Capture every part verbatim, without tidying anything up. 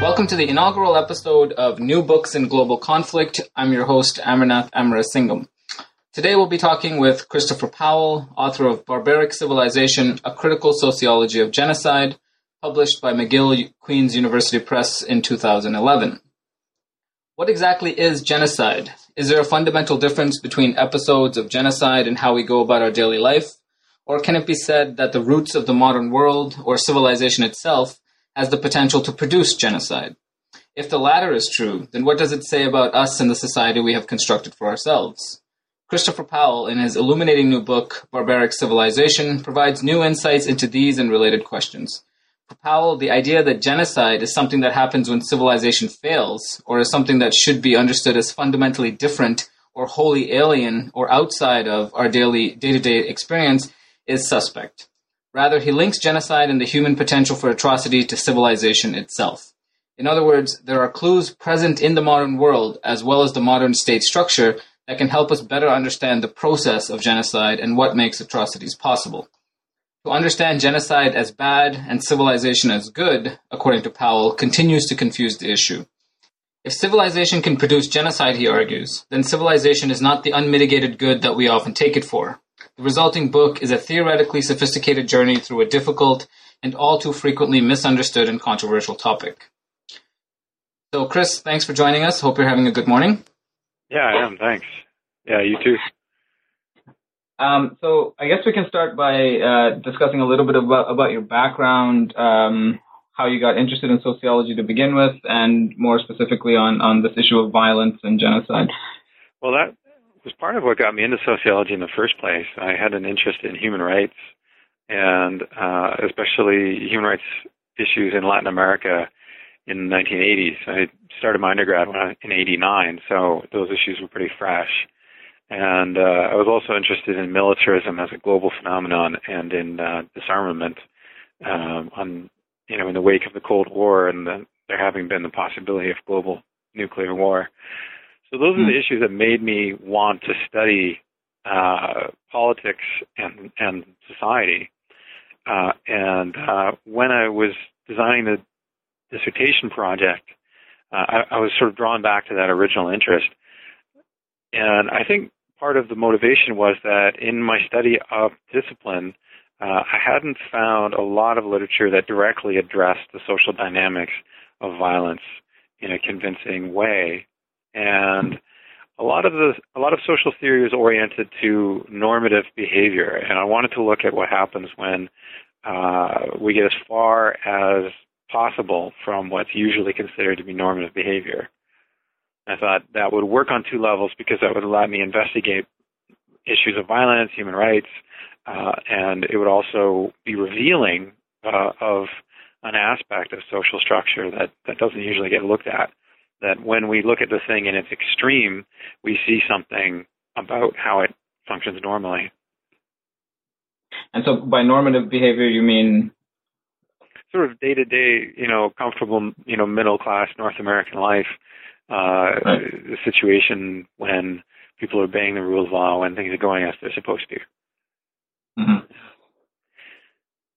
Welcome to the inaugural episode of New Books in Global Conflict. I'm your host, Amarnath Amarasingham. Today we'll be talking with Christopher Powell, author of Barbaric Civilization, A Critical Sociology of Genocide, published by McGill-Queen's University Press in two thousand eleven. What exactly is genocide? Is there a fundamental difference between episodes of genocide and how we go about our daily life? Or can it be said that the roots of the modern world, or civilization itself, has the potential to produce genocide? If the latter is true, then what does it say about us and the society we have constructed for ourselves? Christopher Powell, in his illuminating new book, Barbaric Civilization, provides new insights into these and related questions. For Powell, the idea that genocide is something that happens when civilization fails, or is something that should be understood as fundamentally different or wholly alien or outside of our daily day-to-day experience, is suspect. Rather, he links genocide and the human potential for atrocity to civilization itself. In other words, there are clues present in the modern world, as well as the modern state structure, that can help us better understand the process of genocide and what makes atrocities possible. To understand genocide as bad and civilization as good, according to Powell, continues to confuse the issue. If civilization can produce genocide, he argues, then civilization is not the unmitigated good that we often take it for. The resulting book is a theoretically sophisticated journey through a difficult and all too frequently misunderstood and controversial topic. So, Chris, thanks for joining us. Hope you're having a good morning. Yeah, I am. Thanks. Yeah, you too. Um, so, I guess we can start by uh, discussing a little bit about, about your background, um, how you got interested in sociology to begin with, and more specifically on, on this issue of violence and genocide. Well, that was part of what got me into sociology in the first place. I had an interest in human rights, and uh, especially human rights issues in Latin America in the nineteen eighties. I started my undergrad when I, in eighty-nine, so those issues were pretty fresh. And uh, I was also interested in militarism as a global phenomenon and in uh, disarmament um, on, you know, in the wake of the Cold War and the, there having been the possibility of global nuclear war. So those are the issues that made me want to study uh, politics and, and society. Uh, and uh, when I was designing the dissertation project, uh, I, I was sort of drawn back to that original interest. And I think part of the motivation was that in my study of discipline, uh, I hadn't found a lot of literature that directly addressed the social dynamics of violence in a convincing way. And a lot of the a lot of social theory is oriented to normative behavior, and I wanted to look at what happens when uh, we get as far as possible from what's usually considered to be normative behavior. I thought that would work on two levels because that would allow me to investigate issues of violence, human rights, uh, and it would also be revealing uh, of an aspect of social structure that, that doesn't usually get looked at. That when we look at the thing in its extreme, we see something about how it functions normally. And so by normative behavior, you mean? Sort of day-to-day, you know, comfortable, you know, middle-class North American life, uh, right. The situation when people are obeying the rule of law, when things are going as they're supposed to. Mm-hmm.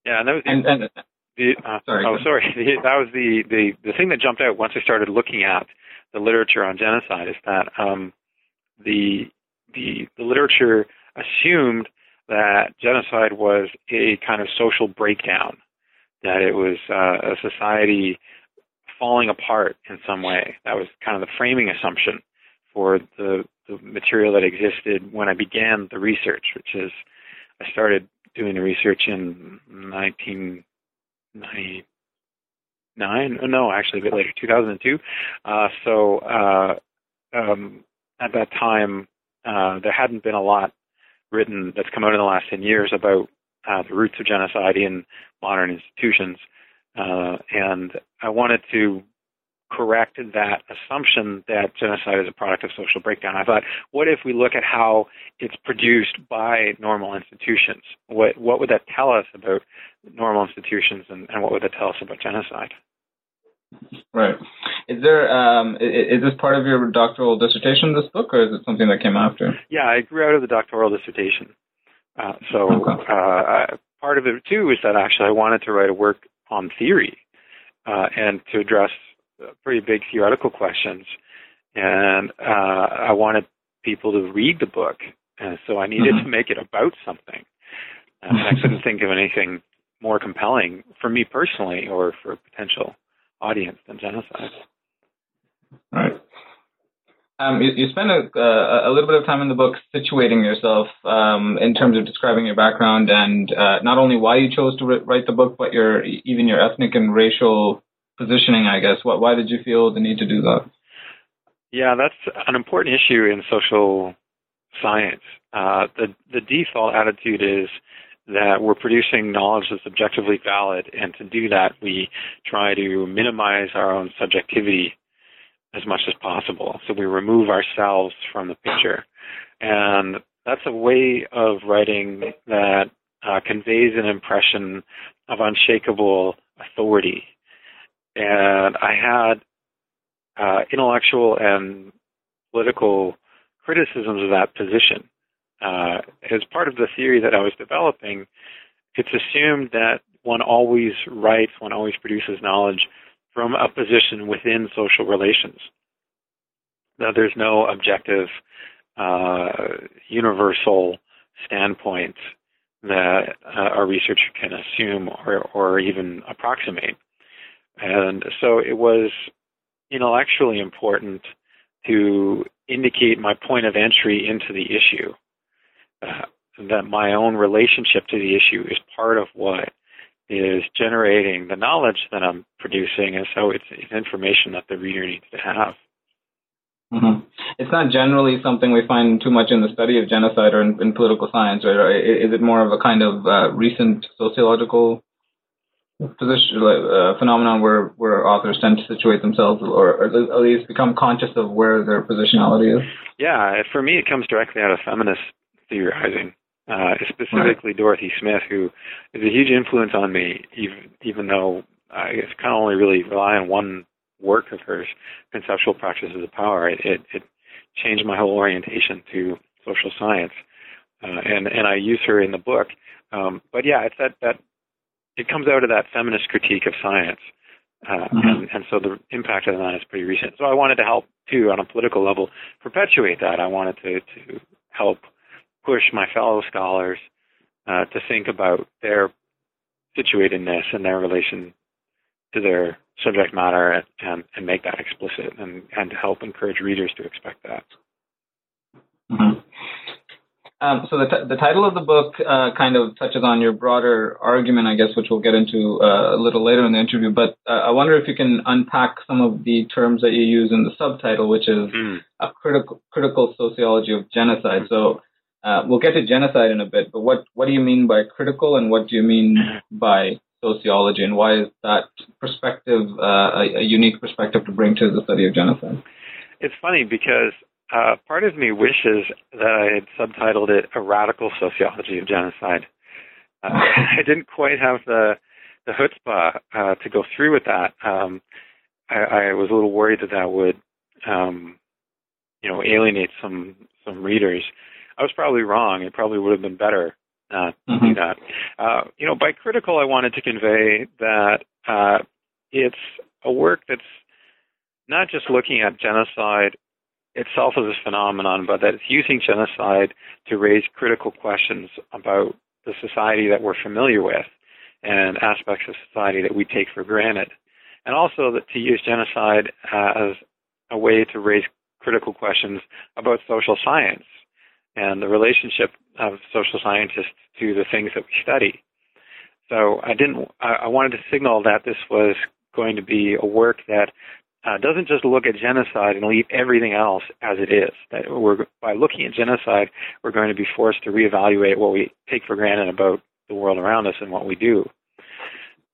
Yeah, and that was the... And, and- The, uh, sorry, oh, sorry. The, that was the, the, the thing that jumped out once I started looking at the literature on genocide is that um, the, the the literature assumed that genocide was a kind of social breakdown, that it was uh, a society falling apart in some way. That was kind of the framing assumption for the, the material that existed when I began the research, which is I started doing the research in nineteen ninety-nine, no, actually a bit later, two thousand two. Uh, so uh, um, at that time, uh, there hadn't been a lot written that's come out in the last ten years about uh, the roots of genocide in modern institutions. Uh, and I wanted to correct that assumption that genocide is a product of social breakdown. I thought, what if we look at how it's produced by normal institutions? What what would that tell us about normal institutions, and, and what would that tell us about genocide? Right. Is there um, is this part of your doctoral dissertation, this book, or is it something that came after? Yeah, I grew out of the doctoral dissertation. Uh, so okay. uh, part of it, too, is that actually I wanted to write a work on theory uh, and to address pretty big theoretical questions, and uh, I wanted people to read the book, and so I needed mm-hmm. to make it about something. And I couldn't think of anything more compelling for me personally or for a potential audience than genocide. Right. Um, you, you spent a, uh, a little bit of time in the book situating yourself um, in terms of describing your background and uh, not only why you chose to write the book, but your even your ethnic and racial positioning, I guess. What, why did you feel the need to do that? Yeah, that's an important issue in social science. Uh, the, the default attitude is that we're producing knowledge that's objectively valid, and to do that, we try to minimize our own subjectivity as much as possible. So we remove ourselves from the picture. And that's a way of writing that uh, conveys an impression of unshakable authority. And I had uh, intellectual and political criticisms of that position. Uh, as part of the theory that I was developing, it's assumed that one always writes, one always produces knowledge from a position within social relations. Now, there's no objective, uh, universal standpoint that uh, our researcher can assume or, or even approximate. And so it was intellectually important to indicate my point of entry into the issue, uh, that my own relationship to the issue is part of what is generating the knowledge that I'm producing, and so it's, it's information that the reader needs to have. Mm-hmm. It's not generally something we find too much in the study of genocide or in, in political science, right? Is it more of a kind of uh, recent sociological position, uh, phenomenon where, where authors tend to situate themselves or, or at least become conscious of where their positionality is? Yeah, for me it comes directly out of feminist theorizing, uh, specifically right. Dorothy Smith, who is a huge influence on me, even, even though I kind of only really rely on one work of hers, Conceptual Practices of Power. It, it, it changed my whole orientation to social science, uh, and, and I use her in the book. Um, but yeah, it's that... that It comes out of that feminist critique of science, uh, mm-hmm. and, and so the impact of that is pretty recent. So I wanted to help, too, on a political level, perpetuate that. I wanted to, to help push my fellow scholars uh, to think about their situatedness and their relation to their subject matter and, and, and make that explicit, and, and to help encourage readers to expect that. Mm-hmm. Um, so the, t- the title of the book uh, kind of touches on your broader argument, I guess, which we'll get into uh, a little later in the interview. But uh, I wonder if you can unpack some of the terms that you use in the subtitle, which is mm. a critical critical sociology of genocide. Mm. So uh, we'll get to genocide in a bit, but what, what do you mean by critical, and what do you mean by sociology, and why is that perspective uh, a, a unique perspective to bring to the study of genocide? It's funny because Uh, part of me wishes that I had subtitled it A Radical Sociology of Genocide. Uh, I didn't quite have the, the chutzpah uh, to go through with that. Um, I, I was a little worried that that would, um, you know, alienate some, some readers. I was probably wrong. It probably would have been better uh, to mm-hmm. do that. Uh, you know, by critical, I wanted to convey that uh, it's a work that's not just looking at genocide itself as a phenomenon, but that it's using genocide to raise critical questions about the society that we're familiar with and aspects of society that we take for granted. And also that to use genocide as a way to raise critical questions about social science and the relationship of social scientists to the things that we study. So I didn't, I wanted to signal that this was going to be a work that Uh, doesn't just look at genocide and leave everything else as it is. That we're, by looking at genocide, we're going to be forced to reevaluate what we take for granted about the world around us and what we do.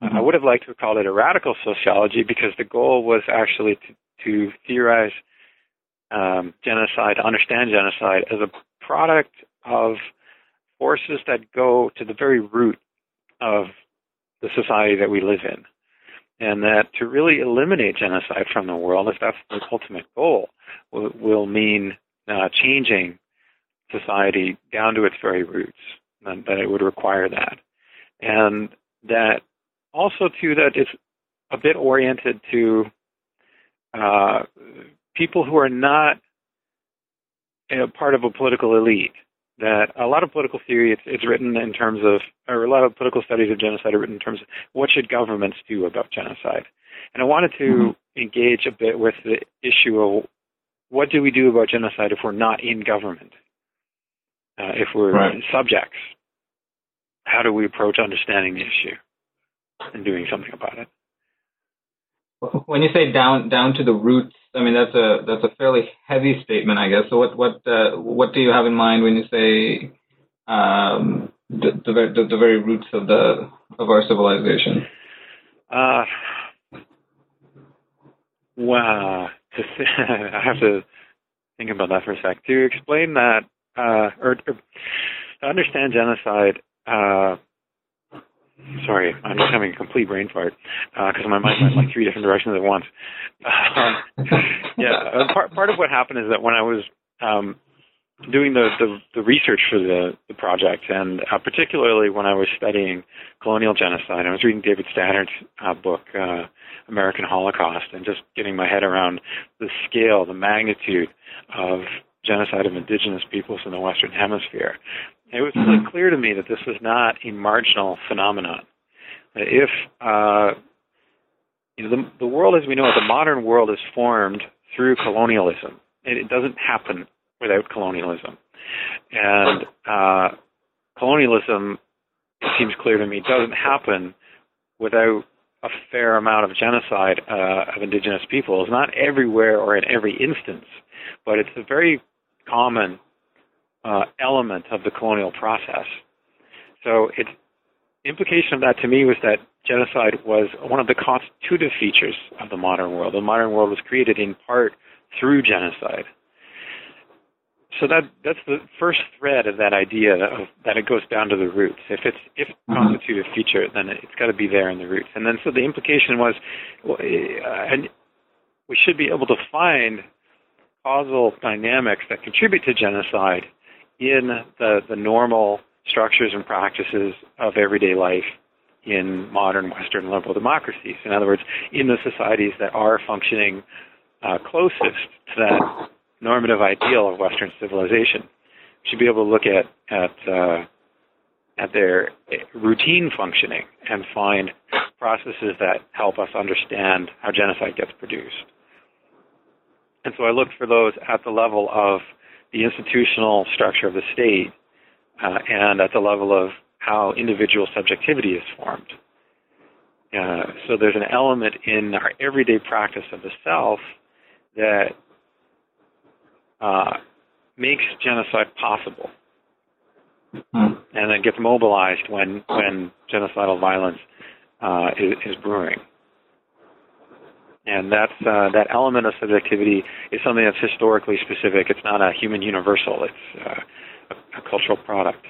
Mm-hmm. I would have liked to have called it a radical sociology, because the goal was actually to, to theorize um, genocide, to understand genocide as a product of forces that go to the very root of the society that we live in. And that to really eliminate genocide from the world, if that's the ultimate goal, will, will mean uh, changing society down to its very roots, and that it would require that. And that also, too, that it's a bit oriented to uh, people who are not you know, part of a political elite. That a lot of political theory, it's, it's written in terms of, or a lot of political studies of genocide are written in terms of what should governments do about genocide. And I wanted to mm-hmm. engage a bit with the issue of what do we do about genocide if we're not in government, uh, if we're right. subjects? How do we approach understanding the issue and doing something about it? When you say down down to the roots, I mean that's a that's a fairly heavy statement, I guess. So what what uh, what do you have in mind when you say um, the, the the very roots of the of our civilization? Uh, wow, to th- I have to think about that for a sec. To explain that uh, or, or to understand genocide. Uh, Sorry, I'm just having a complete brain fart because uh, my mind went like three different directions at once. Um, yeah, part part of what happened is that when I was um, doing the, the, the research for the, the project, and uh, particularly when I was studying colonial genocide, I was reading David Stannard's uh, book, uh, American Holocaust, and just getting my head around the scale, the magnitude of genocide of indigenous peoples in the Western Hemisphere. It was really clear to me that this was not a marginal phenomenon. If uh, you know, the, the world as we know it, the modern world is formed through colonialism. It, it doesn't happen without colonialism. And uh, colonialism, it seems clear to me, doesn't happen without a fair amount of genocide uh, of indigenous peoples. Not everywhere or in every instance, but it's a very common Uh, element of the colonial process. So its implication of that to me was that genocide was one of the constitutive features of the modern world. The modern world was created in part through genocide. So that that's the first thread of that idea of, that it goes down to the roots. If it's if mm-hmm. constitutive feature, then it's got to be there in the roots. And then so the implication was, well, uh, and we should be able to find causal dynamics that contribute to genocide in the, the normal structures and practices of everyday life in modern Western liberal democracies. In other words, in the societies that are functioning uh, closest to that normative ideal of Western civilization. We should be able to look at at, uh, at their routine functioning and find processes that help us understand how genocide gets produced. And so I looked for those at the level of the institutional structure of the state uh, and at the level of how individual subjectivity is formed. Uh, so there's an element in our everyday practice of the self that uh, makes genocide possible and then gets mobilized when, when genocidal violence uh, is, is brewing. And that's uh, that element of subjectivity is something that's historically specific. It's not a human universal. It's uh, a, a cultural product.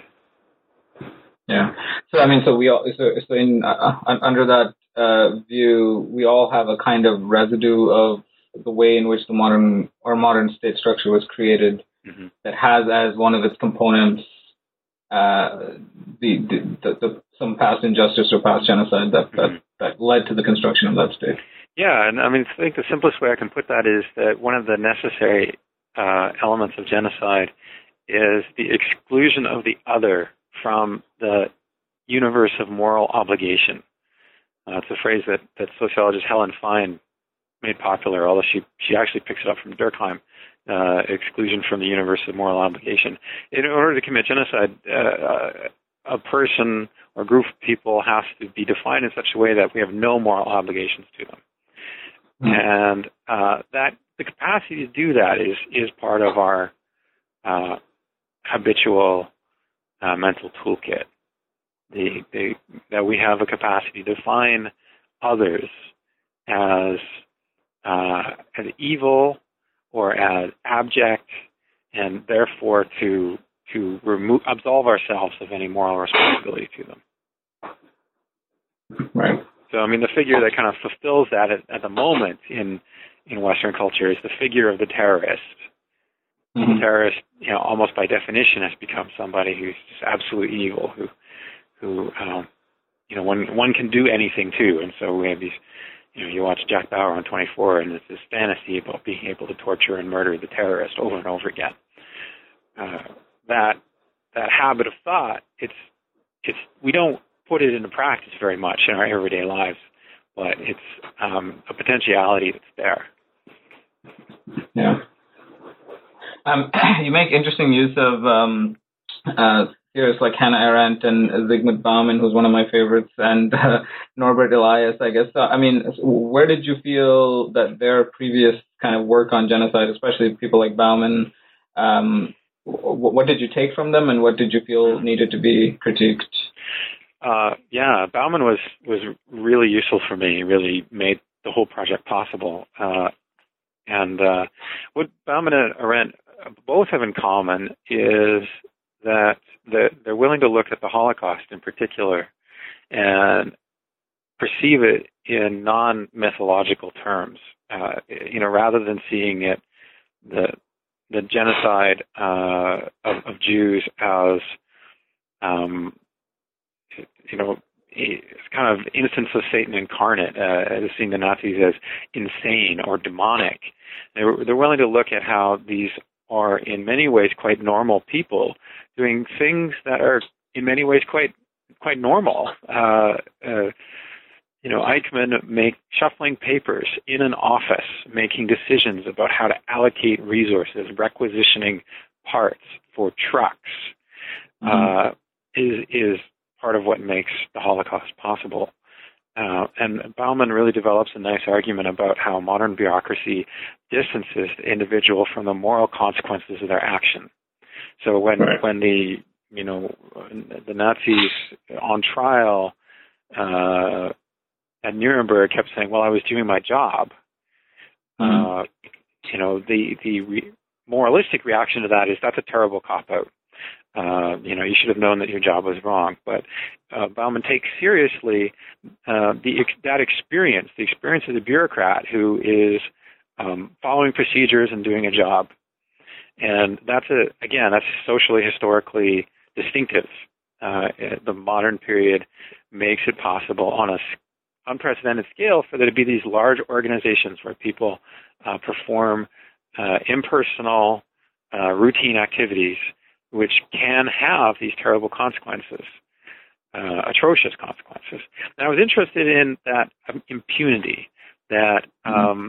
Yeah. So I mean, so we all, so, so in uh, under that uh, view, we all have a kind of residue of the way in which the modern or modern state structure was created, mm-hmm. that has as one of its components uh, the, the, the, the some past injustice or past genocide that that, mm-hmm. that led to the construction of that state. Yeah, and I mean, I think the simplest way I can put that is that one of the necessary uh, elements of genocide is the exclusion of the other from the universe of moral obligation. Uh, it's a phrase that, that sociologist Helen Fine made popular, although she, she actually picks it up from Durkheim, uh, exclusion from the universe of moral obligation. In order to commit genocide, uh, a person or group of people has to be defined in such a way that we have no moral obligations to them. And uh, that the capacity to do that is is part of our uh, habitual uh, mental toolkit. They, they, that we have a capacity to define others as uh, as evil or as abject, and therefore to to remove absolve ourselves of any moral responsibility to them. Right. So, I mean, the figure that kind of fulfills that at, at the moment in in Western culture is the figure of the terrorist. Mm-hmm. The terrorist, you know, almost by definition, has become somebody who's just absolute evil, who who um, you know one one can do anything to, and so we have these. You know, you watch Jack Bauer on twenty-four, and it's this fantasy about being able to torture and murder the terrorist over and over again. Uh, that that habit of thought, it's it's we don't put it into practice very much in our everyday lives, but it's um, a potentiality that's there. Yeah. Um, you make interesting use of um, uh, figures like Hannah Arendt and Zygmunt Bauman, who's one of my favorites, and uh, Norbert Elias, I guess. So, I mean, where did you feel that their previous kind of work on genocide, especially people like Bauman, um, w- what did you take from them, and what did you feel needed to be critiqued? Uh, yeah, Bauman was, was really useful for me. He really made the whole project possible. Uh, and uh, what Bauman and Arendt both have in common is that they're willing to look at the Holocaust in particular and perceive it in non-mythological terms. Uh, you know, rather than seeing it, the the genocide uh, of, of Jews as um, you know, it's kind of instance of Satan incarnate, uh, seeing the Nazis as insane or demonic. They're, they're willing to look at how these are in many ways quite normal people doing things that are in many ways quite quite normal. Uh, uh, you know, Eichmann make shuffling papers in an office, making decisions about how to allocate resources, requisitioning parts for trucks, mm-hmm. uh, is is part of what makes the Holocaust possible. Uh, and Bauman really develops a nice argument about how modern bureaucracy distances the individual from the moral consequences of their action. So when right. when the you know the Nazis on trial uh, at Nuremberg kept saying, "Well, I was doing my job," mm-hmm. uh, you know the the re- moralistic reaction to that is that's a terrible cop out. Uh, you know, you should have known that your job was wrong. But uh, Bauman takes seriously uh, the that experience, the experience of the bureaucrat who is um, following procedures and doing a job. And that's, a again, that's socially, historically distinctive. Uh, the modern period makes it possible on an unprecedented scale for there to be these large organizations where people uh, perform uh, impersonal, uh, routine activities which can have these terrible consequences, uh, atrocious consequences. And I was interested in that um, impunity, that um, mm-hmm.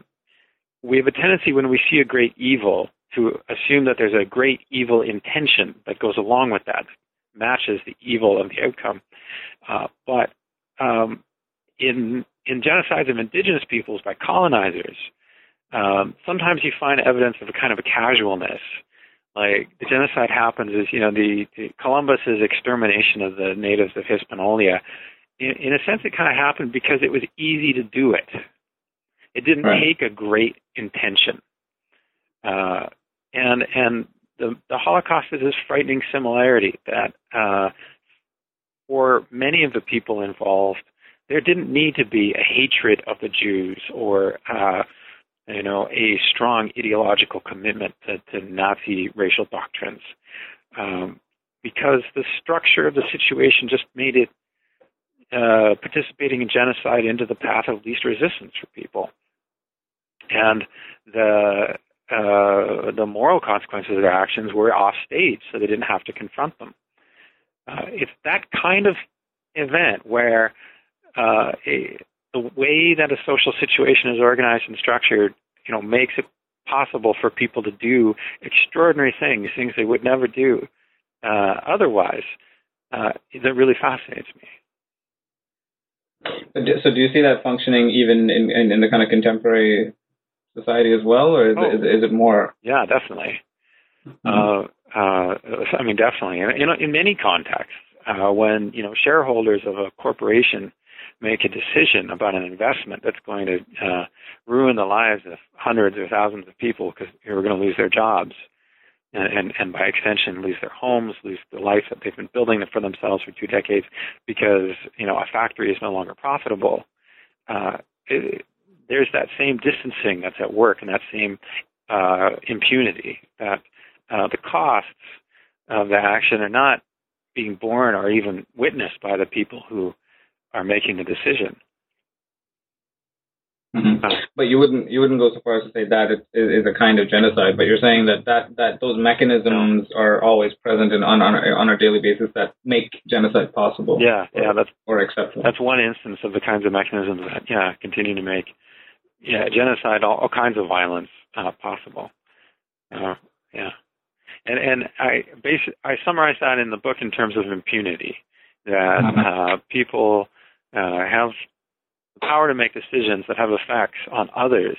we have a tendency when we see a great evil to assume that there's a great evil intention that goes along with that, matches the evil of the outcome. Uh, but um, in in genocides of indigenous peoples by colonizers, um, sometimes you find evidence of a kind of a casualness. Like the genocide happens is, you know, the, the Columbus's extermination of the natives of Hispaniola, in, in a sense, it kind of happened because it was easy to do it. It didn't right. take a great intention. Uh, and and the, the Holocaust is this frightening similarity that uh, for many of the people involved, there didn't need to be a hatred of the Jews or uh you know, a strong ideological commitment to, to Nazi racial doctrines, um, because the structure of the situation just made it uh, participating in genocide into the path of least resistance for people. And the uh, the moral consequences of their actions were offstage, so they didn't have to confront them. Uh, it's that kind of event where uh, a the way that a social situation is organized and structured, you know, makes it possible for people to do extraordinary things, things they would never do uh, otherwise. Uh, that really fascinates me. So do you see that functioning even in, in, in the kind of contemporary society as well, or is, oh, is, is it more? Yeah, definitely. Mm-hmm. Uh, uh, I mean, definitely. In, in, in many contexts, uh, when, you know, shareholders of a corporation make a decision about an investment that's going to uh, ruin the lives of hundreds or thousands of people because they are going to lose their jobs and, and, and by extension lose their homes, lose the life that they've been building for themselves for two decades because, you know, a factory is no longer profitable. Uh, it, there's that same distancing that's at work and that same uh, impunity that uh, the costs of that action are not being borne or even witnessed by the people who are making the decision. Mm-hmm. But you wouldn't you wouldn't go so far as to say that it is a kind of genocide. But you're saying that that, that those mechanisms are always present and on on, on a daily basis that make genocide possible. Yeah, or, yeah, that's or acceptable. That's one instance of the kinds of mechanisms that yeah continue to make yeah genocide all, all kinds of violence uh, possible. Uh, yeah, and and I basi- I summarize that in the book in terms of impunity, that uh, people uh, have the power to make decisions that have effects on others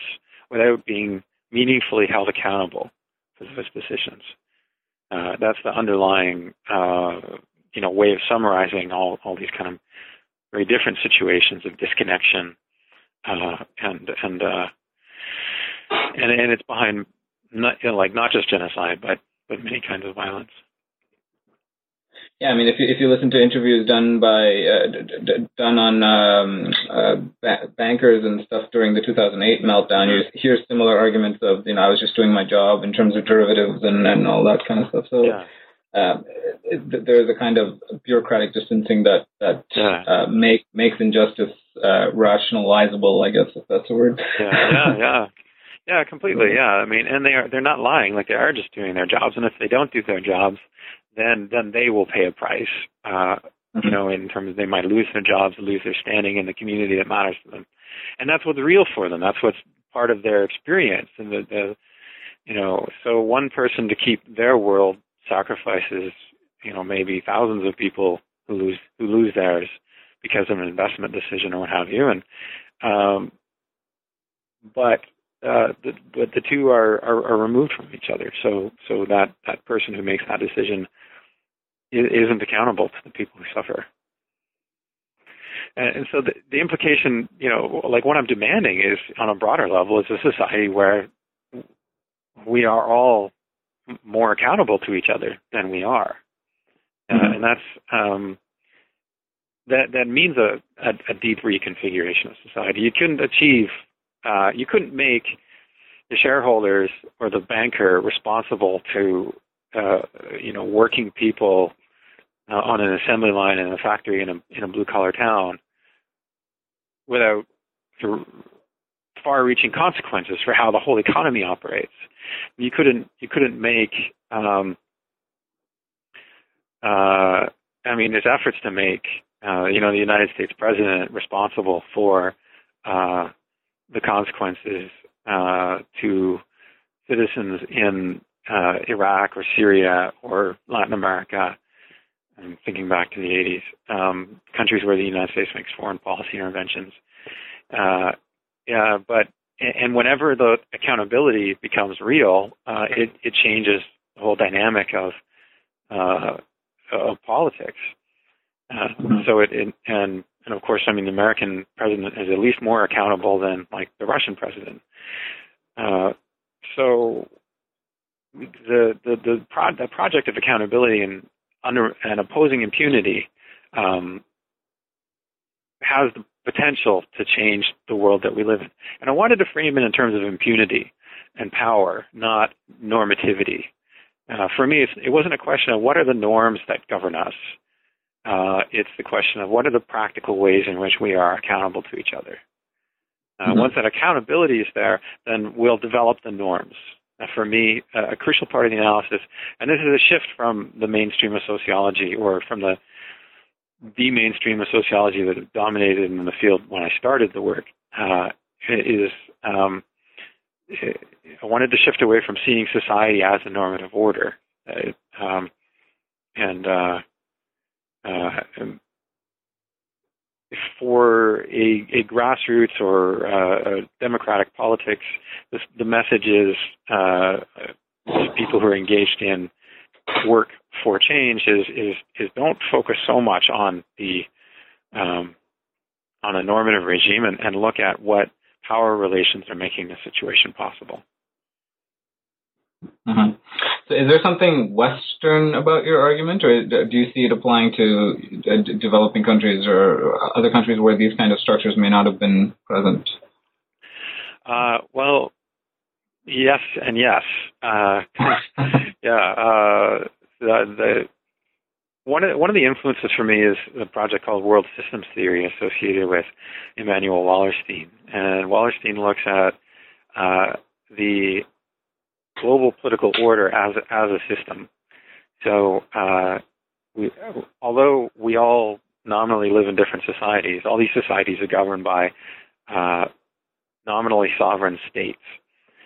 without being meaningfully held accountable for those decisions. Uh, that's the underlying, uh, you know, way of summarizing all, all these kind of very different situations of disconnection, uh, and and, uh, and and it's behind not, you know, like not just genocide, but but many kinds of violence. Yeah, I mean, if you if you listen to interviews done by uh, d- d- done on um, uh, ba- bankers and stuff during the two thousand eight meltdown, you hear similar arguments of, you know, I was just doing my job in terms of derivatives and, and all that kind of stuff. So yeah. uh, it, there is a kind of bureaucratic distancing that that yeah. uh, make makes injustice uh, rationalizable, I guess, if that's a word. Yeah, yeah, yeah, yeah, completely. Yeah, I mean, and they are they're not lying. Like, they are just doing their jobs, and if they don't do their jobs, then then they will pay a price, uh, you know, in terms of they might lose their jobs, lose their standing in the community that matters to them. And that's what's real for them. That's what's part of their experience. And, the, the you know, so one person to keep their world sacrifices, you know, maybe thousands of people who lose who lose theirs because of an investment decision or what have you. And um, but Uh, the, but the two are, are, are removed from each other. So so that, that person who makes that decision isn't accountable to the people who suffer. And, and so the, the implication, you know, like what I'm demanding is, on a broader level, is a society where we are all more accountable to each other than we are. Mm-hmm. Uh, and that's... Um, that, that means a, a, a deep reconfiguration of society. You couldn't achieve... Uh, you couldn't make the shareholders or the banker responsible to, uh, you know, working people uh, on an assembly line in a factory in a, in a blue-collar town without far-reaching consequences for how the whole economy operates. You couldn't. You couldn't make. Um, uh, I mean, there's efforts to make, uh, you know, the United States president responsible for. Uh, the consequences uh, to citizens in uh, Iraq or Syria or Latin America, I'm thinking back to the eighties, um, countries where the United States makes foreign policy interventions. Uh, yeah, but and whenever the accountability becomes real, uh, it, it changes the whole dynamic of uh, of politics. Uh, so it, it and. And, of course, I mean, the American president is at least more accountable than, like, the Russian president. Uh, so the the the, pro- the project of accountability and under and opposing impunity um, has the potential to change the world that we live in. And I wanted to frame it in terms of impunity and power, not normativity. Uh, for me, it's, it wasn't a question of what are the norms that govern us. Uh, it's the question of what are the practical ways in which we are accountable to each other. Uh, mm-hmm. Once that accountability is there, then we'll develop the norms. Now, for me, uh, a crucial part of the analysis, and this is a shift from the mainstream of sociology or from the, the mainstream of sociology that dominated in the field when I started the work, uh, is um, I wanted to shift away from seeing society as a normative order. Uh, um, and... Uh, Uh, for a, a grassroots or uh, a democratic politics, this, the message is uh, people who are engaged in work for change is is is don't focus so much on the um, on a normative regime and, and look at what power relations are making this situation possible. Mm-hmm. So is there something Western about your argument, or do you see it applying to developing countries or other countries where these kind of structures may not have been present? Uh, well, yes and yes. Uh, yeah. Uh, the, the one of one of the influences for me is a project called World Systems Theory associated with Emmanuel Wallerstein, and Wallerstein looks at uh, the global political order as as a system. So, uh, we, although we all nominally live in different societies, all these societies are governed by uh, nominally sovereign states.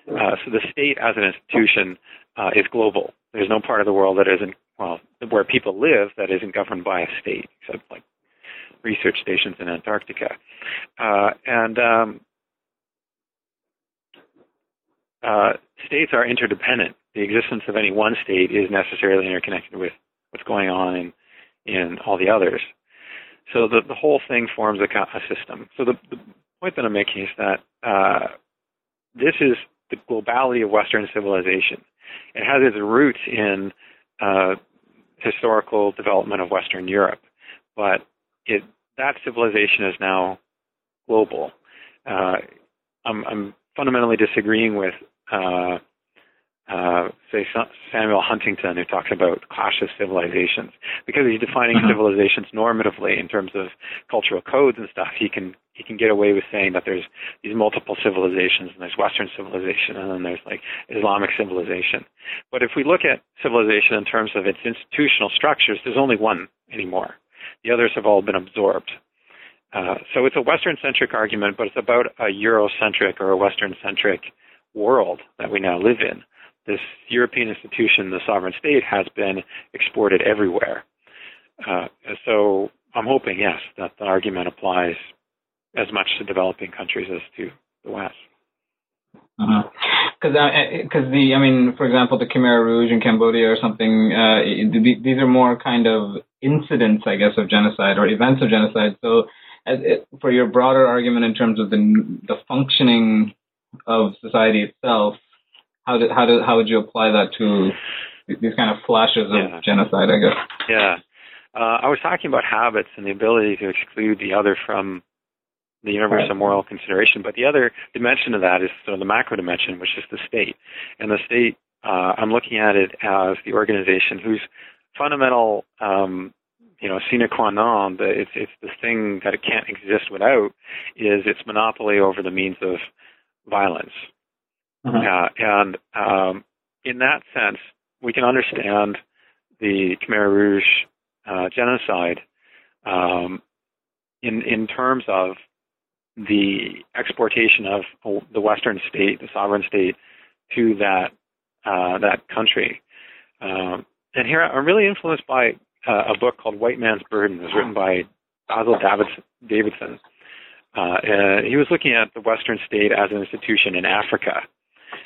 Uh, so the state as an institution uh, is global. There's no part of the world that isn't, well, where people live that isn't governed by a state, except like research stations in Antarctica. Uh, and um, uh, states are interdependent. The existence of any one state is necessarily interconnected with what's going on in, in all the others. So the, the whole thing forms a, a system. So the, the point that I'm making is that uh, this is the globality of Western civilization. It has its roots in uh, historical development of Western Europe, but it, that civilization is now global. Uh, I'm, I'm fundamentally disagreeing with, uh, uh, say, Samuel Huntington, who talks about clash of civilizations, because he's defining uh-huh. civilizations normatively in terms of cultural codes and stuff. He can He can get away with saying that there's these multiple civilizations, and there's Western civilization, and then there's like Islamic civilization. But if we look at civilization in terms of its institutional structures, there's only one anymore. The others have all been absorbed. Uh, so it's a Western-centric argument, but it's about a Eurocentric or a Western-centric world that we now live in. This European institution, the sovereign state, has been exported everywhere. Uh, so I'm hoping, yes, that the argument applies as much to developing countries as to the West. Because, uh-huh. uh, the, I mean, for example, the Khmer Rouge in Cambodia or something, uh, these are more kind of incidents, I guess, of genocide or events of genocide. So as it, for your broader argument in terms of the the functioning of society itself, how, did, how, did, how would you apply that to these kind of flashes yeah. of genocide, I guess? Yeah. Uh, I was talking about habits and the ability to exclude the other from the universe of moral consideration, but the other dimension of that is sort of the macro dimension, which is the state. And the state, uh, I'm looking at it as the organization whose fundamental, um, you know, sine qua non, the, it's, it's the thing that it can't exist without, is its monopoly over the means of violence. Uh-huh. Uh, and um, in that sense, we can understand the Khmer Rouge uh, genocide um, in in terms of the exportation of the Western state, the sovereign state, to that uh, that country. Um, and here I'm really influenced by uh, a book called White Man's Burden. It was written by Basil Davidson. Uh, and he was looking at the Western state as an institution in Africa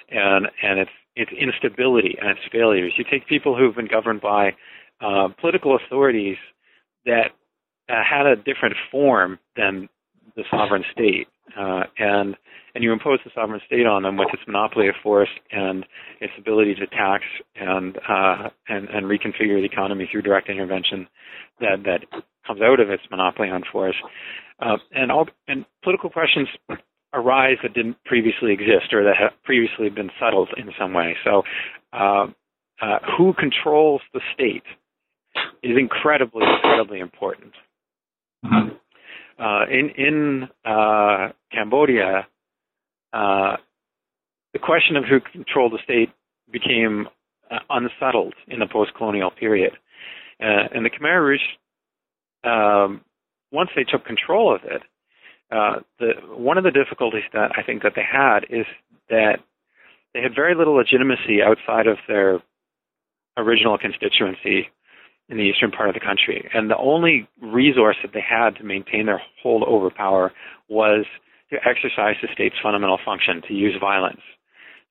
and, and its, its instability and its failures. You take people who've been governed by uh, political authorities that uh, had a different form than the sovereign state, uh, and and you impose the sovereign state on them with its monopoly of force and its ability to tax and uh, and, and reconfigure the economy through direct intervention that, that comes out of its monopoly on force, uh, and all and political questions arise that didn't previously exist or that have previously been settled in some way. So, uh, uh, who controls the state is incredibly incredibly important. Mm-hmm. Uh, in in uh, Cambodia, uh, the question of who controlled the state became uh, unsettled in the post-colonial period. Uh, and the Khmer Rouge, um, once they took control of it, uh, the, one of the difficulties that I think that they had is that they had very little legitimacy outside of their original constituency in the eastern part of the country. And the only resource that they had to maintain their hold over power was to exercise the state's fundamental function, to use violence.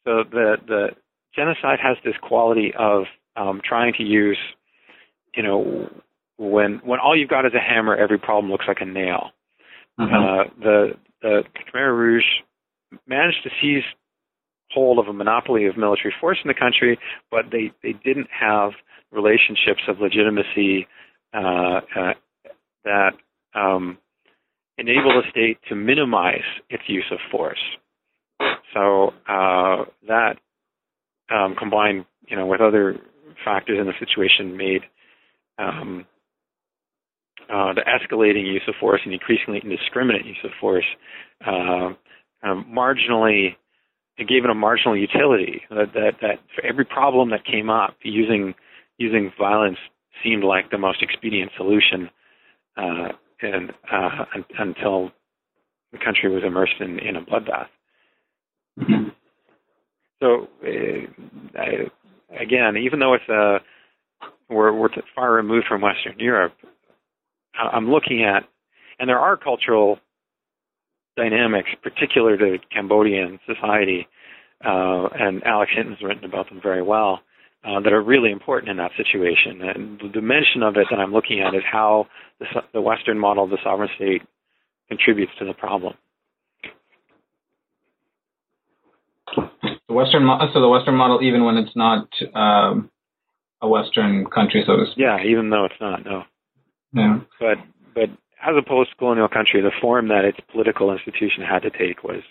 So the, the genocide has this quality of um, trying to use, you know, when when all you've got is a hammer, every problem looks like a nail. Mm-hmm. Uh, the the Khmer Rouge managed to seize hold of a monopoly of military force in the country, but they, they didn't have relationships of legitimacy uh, uh, that um, enable the state to minimize its use of force. So uh, that um, combined, you know, with other factors in the situation, made um, uh, the escalating use of force and increasingly indiscriminate use of force uh, um, marginally. It gave it a marginal utility. That, that that for every problem that came up, using using violence seemed like the most expedient solution. Uh, and uh, un, until the country was immersed in, in a bloodbath. Mm-hmm. So uh, I, again, even though it's a we're we're far removed from Western Europe, I'm looking at, and there are cultural dynamics particular to Cambodian society, uh, and Alex Hinton's written about them very well, uh, that are really important in that situation. And the dimension of it that I'm looking at is how the, the Western model of the sovereign state contributes to the problem. The Western mo- so the Western model, even when it's not um, a Western country, so to speak. Yeah, even though it's not, no. Yeah. But but. As a post-colonial country, the form that its political institution had to take was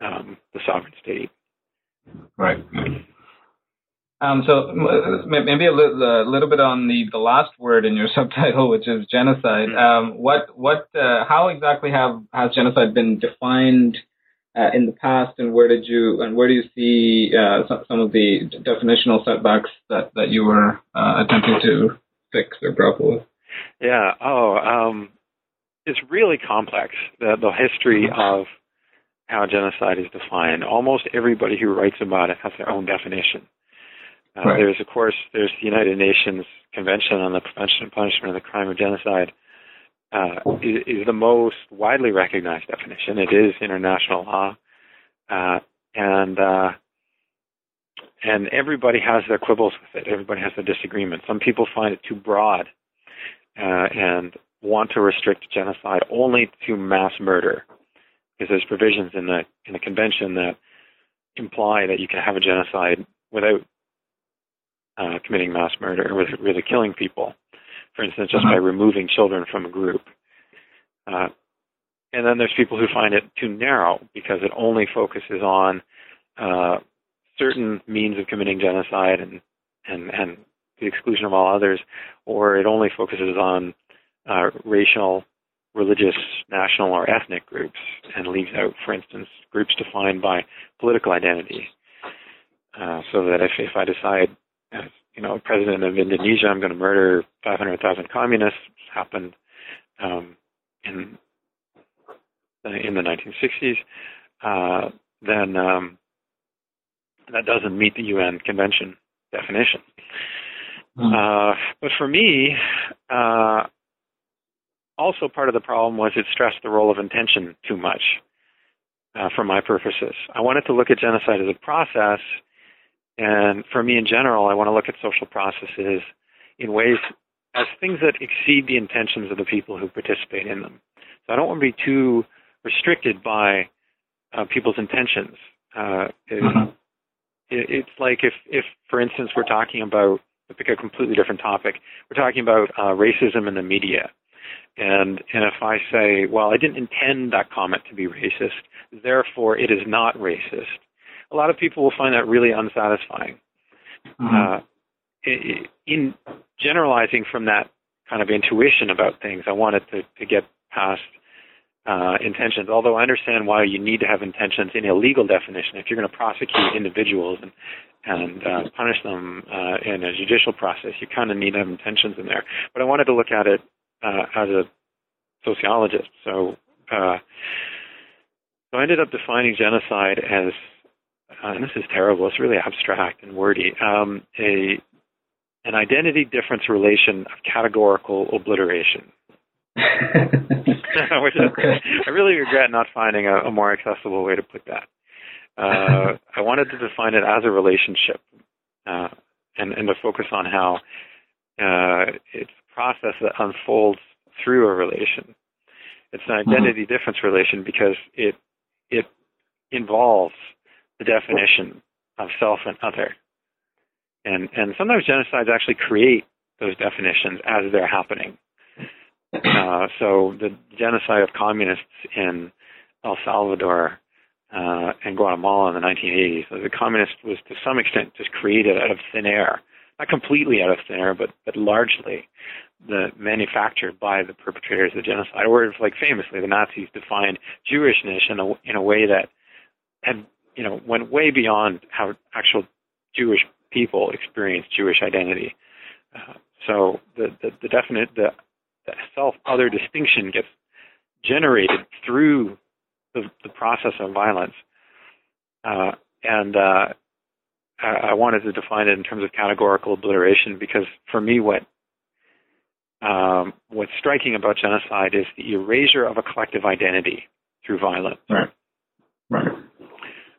um, the sovereign state. Right. Um, so maybe a little, a little bit on the, the last word in your subtitle, which is genocide. Um, what what uh, how exactly have has genocide been defined uh, in the past, and where did you and where do you see uh, some, some of the definitional setbacks that that you were uh, attempting to fix or grapple with? Yeah. Oh, um, it's really complex, the, the history of how genocide is defined. Almost everybody who writes about it has their own definition. Uh, right. There's, of course, there's the United Nations Convention on the Prevention and Punishment of the Crime of Genocide uh, is, is the most widely recognized definition. It is international law, uh, and uh, and everybody has their quibbles with it. Everybody has their disagreement. Some people find it too broad. Uh, and want to restrict genocide only to mass murder, because there's provisions in the in the convention that imply that you can have a genocide without uh, committing mass murder, or with really killing people, for instance, just by removing children from a group. Uh, and then there's people who find it too narrow because it only focuses on uh, certain means of committing genocide and and and. the exclusion of all others, or it only focuses on uh, racial, religious, national, or ethnic groups, and leaves out, for instance, groups defined by political identity. Uh, so that if, if I decide, as, you know, president of Indonesia, I'm going to murder five hundred thousand communists, which happened um, in in the nineteen sixties, uh, then um, that doesn't meet the U N Convention definition. Uh, but for me, uh, also part of the problem was it stressed the role of intention too much uh, for my purposes. I wanted to look at genocide as a process, and for me in general, I want to look at social processes in ways as things that exceed the intentions of the people who participate in them. So I don't want to be too restricted by uh, people's intentions. Uh, it, mm-hmm. it, it's like if, if, for instance, we're talking about to pick a completely different topic. We're talking about uh, racism in the media. And and if I say, well, I didn't intend that comment to be racist, therefore it is not racist, a lot of people will find that really unsatisfying. Mm-hmm. Uh, in generalizing from that kind of intuition about things, I wanted to, to get past uh, intentions, although I understand why you need to have intentions in a legal definition. If you're going to prosecute individuals and and uh, punish them uh, in a judicial process, you kind of need to have intentions in there. But I wanted to look at it uh, as a sociologist. So, uh, so I ended up defining genocide as, uh, and this is terrible, it's really abstract and wordy, um, a an identity difference relation of categorical obliteration. Which is, okay. I really regret not finding a, a more accessible way to put that. Uh, I wanted to define it as a relationship, uh, and, and the focus on how uh, it's a process that unfolds through a relation. It's an identity mm-hmm. difference relation because it it involves the definition of self and other. And and sometimes genocides actually create those definitions as they're happening. Uh, so the genocide of communists in El Salvador uh, and Guatemala in the nineteen eighties, so the communist was to some extent just created out of thin air. Not completely out of thin air, but, but largely the manufactured by the perpetrators of the genocide. Or, like famously, the Nazis defined Jewishness in a, in a way that had, you know, went way beyond how actual Jewish people experienced Jewish identity. Uh, so the the, the definite the, the self-other distinction gets generated through the, the process of violence, uh, and. Uh, I wanted to define it in terms of categorical obliteration because, for me, what um, what's striking about genocide is the erasure of a collective identity through violence. Right. Right.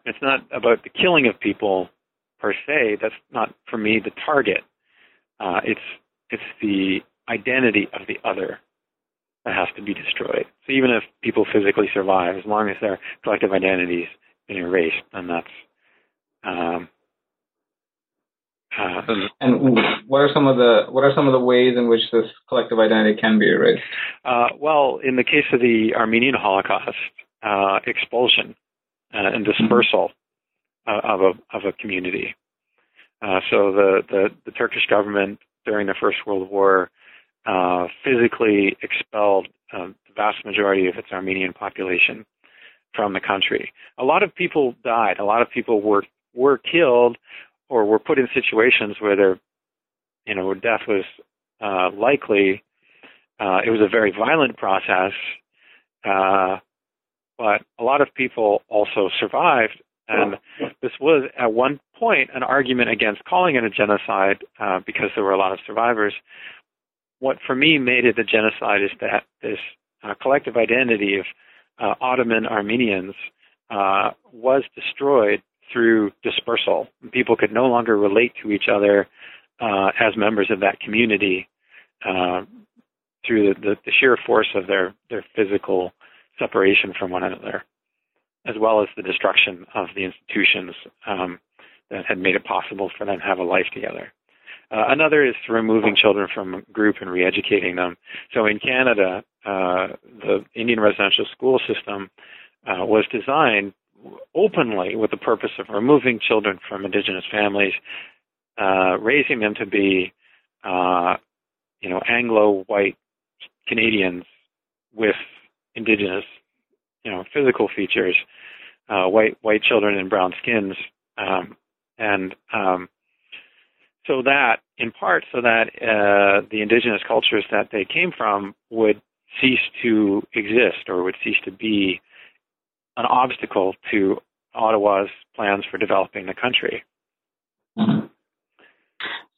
It's not about the killing of people per se. That's not, for me, the target. Uh, it's it's the identity of the other that has to be destroyed. So even if people physically survive, as long as their collective identity's been erased, then that's um, Uh, and what are some of the what are some of the ways in which this collective identity can be erased? Uh, well, in the case of the Armenian Holocaust, uh, expulsion uh, and dispersal uh, of a of a community. Uh, so the, the the Turkish government during the First World War uh, physically expelled uh, the vast majority of its Armenian population from the country. A lot of people died. A lot of people were were killed. Or were put in situations where their, you know, death was uh, likely. Uh, it was a very violent process, uh, but a lot of people also survived. And this was at one point an argument against calling it a genocide uh, because there were a lot of survivors. What for me made it a genocide is that this uh, collective identity of uh, Ottoman Armenians uh, was destroyed through dispersal. People could no longer relate to each other uh, as members of that community uh, through the, the, the sheer force of their, their physical separation from one another, as well as the destruction of the institutions um, that had made it possible for them to have a life together. Uh, another is removing children from a group and re-educating them. So in Canada, uh, the Indian residential school system uh, was designed openly with the purpose of removing children from Indigenous families, uh, raising them to be, uh, you know, Anglo-white Canadians with Indigenous, you know, physical features, uh, white white children in brown skins, um, and um, so that, in part, so that uh, the Indigenous cultures that they came from would cease to exist or would cease to be an obstacle to Ottawa's plans for developing the country. Mm-hmm.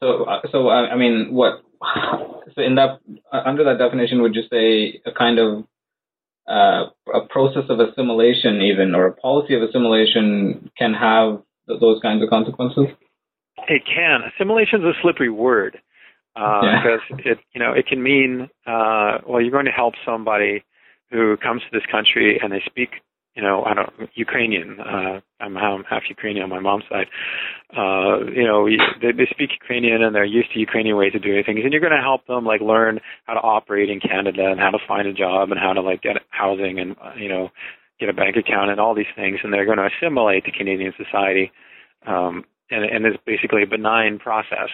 So, so I mean, what? So, in that under that definition, would you say a kind of uh, a process of assimilation, even, or a policy of assimilation, can have those kinds of consequences? It can. Assimilation is a slippery word uh, yeah. because it, you know, it can mean uh, well, you're going to help somebody who comes to this country and they speak. You know, I don't Ukrainian. Uh, I'm, I'm half Ukrainian on my mom's side. Uh, you know, they, they speak Ukrainian and they're used to Ukrainian ways of doing things. And you're going to help them like learn how to operate in Canada and how to find a job and how to like get housing and you know get a bank account and all these things. And they're going to assimilate to Canadian society. Um, and, and it's basically a benign process,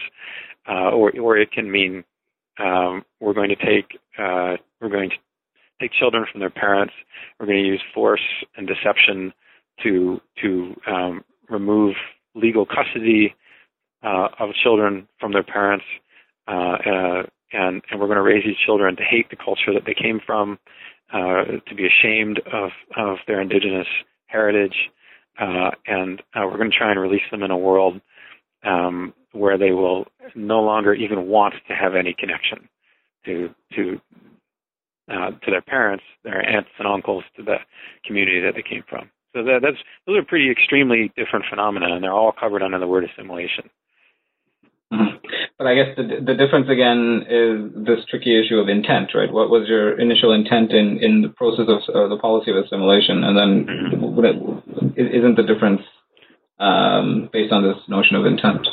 uh, or or it can mean um, we're going to take uh, we're going to. take children from their parents. We're going to use force and deception to to um, remove legal custody uh, of children from their parents, uh, uh, and and we're going to raise these children to hate the culture that they came from, uh, to be ashamed of of their Indigenous heritage, uh, and uh, we're going to try and release them in a world um, where they will no longer even want to have any connection to to. Uh, to their parents, their aunts and uncles, to the community that they came from. So that, that's those are pretty extremely different phenomena, and they're all covered under the word assimilation. Mm-hmm. But I guess the the difference again is this tricky issue of intent, right? What was your initial intent in, in the process of uh, the policy of assimilation, and then would it, isn't the difference um, based on this notion of intent?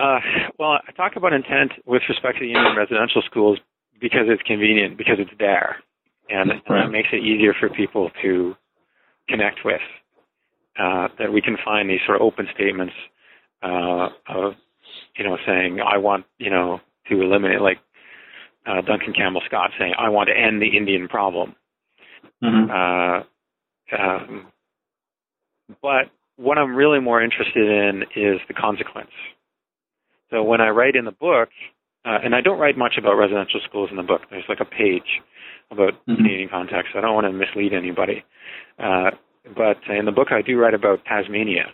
Uh, well, I talk about intent with respect to the union residential schools because it's convenient, because it's there, and, right. and that makes it easier for people to connect with. Uh, that we can find these sort of open statements uh, of. You know, saying, I want, you know, to eliminate, like uh, Duncan Campbell Scott saying, I want to end the Indian problem. Mm-hmm. uh, um, but what I'm really more interested in is the consequence. So when I write in the book, uh, and I don't write much about residential schools in the book. There's like a page about mm-hmm. Canadian context. I don't want to mislead anybody. Uh, but in the book, I do write about Tasmania.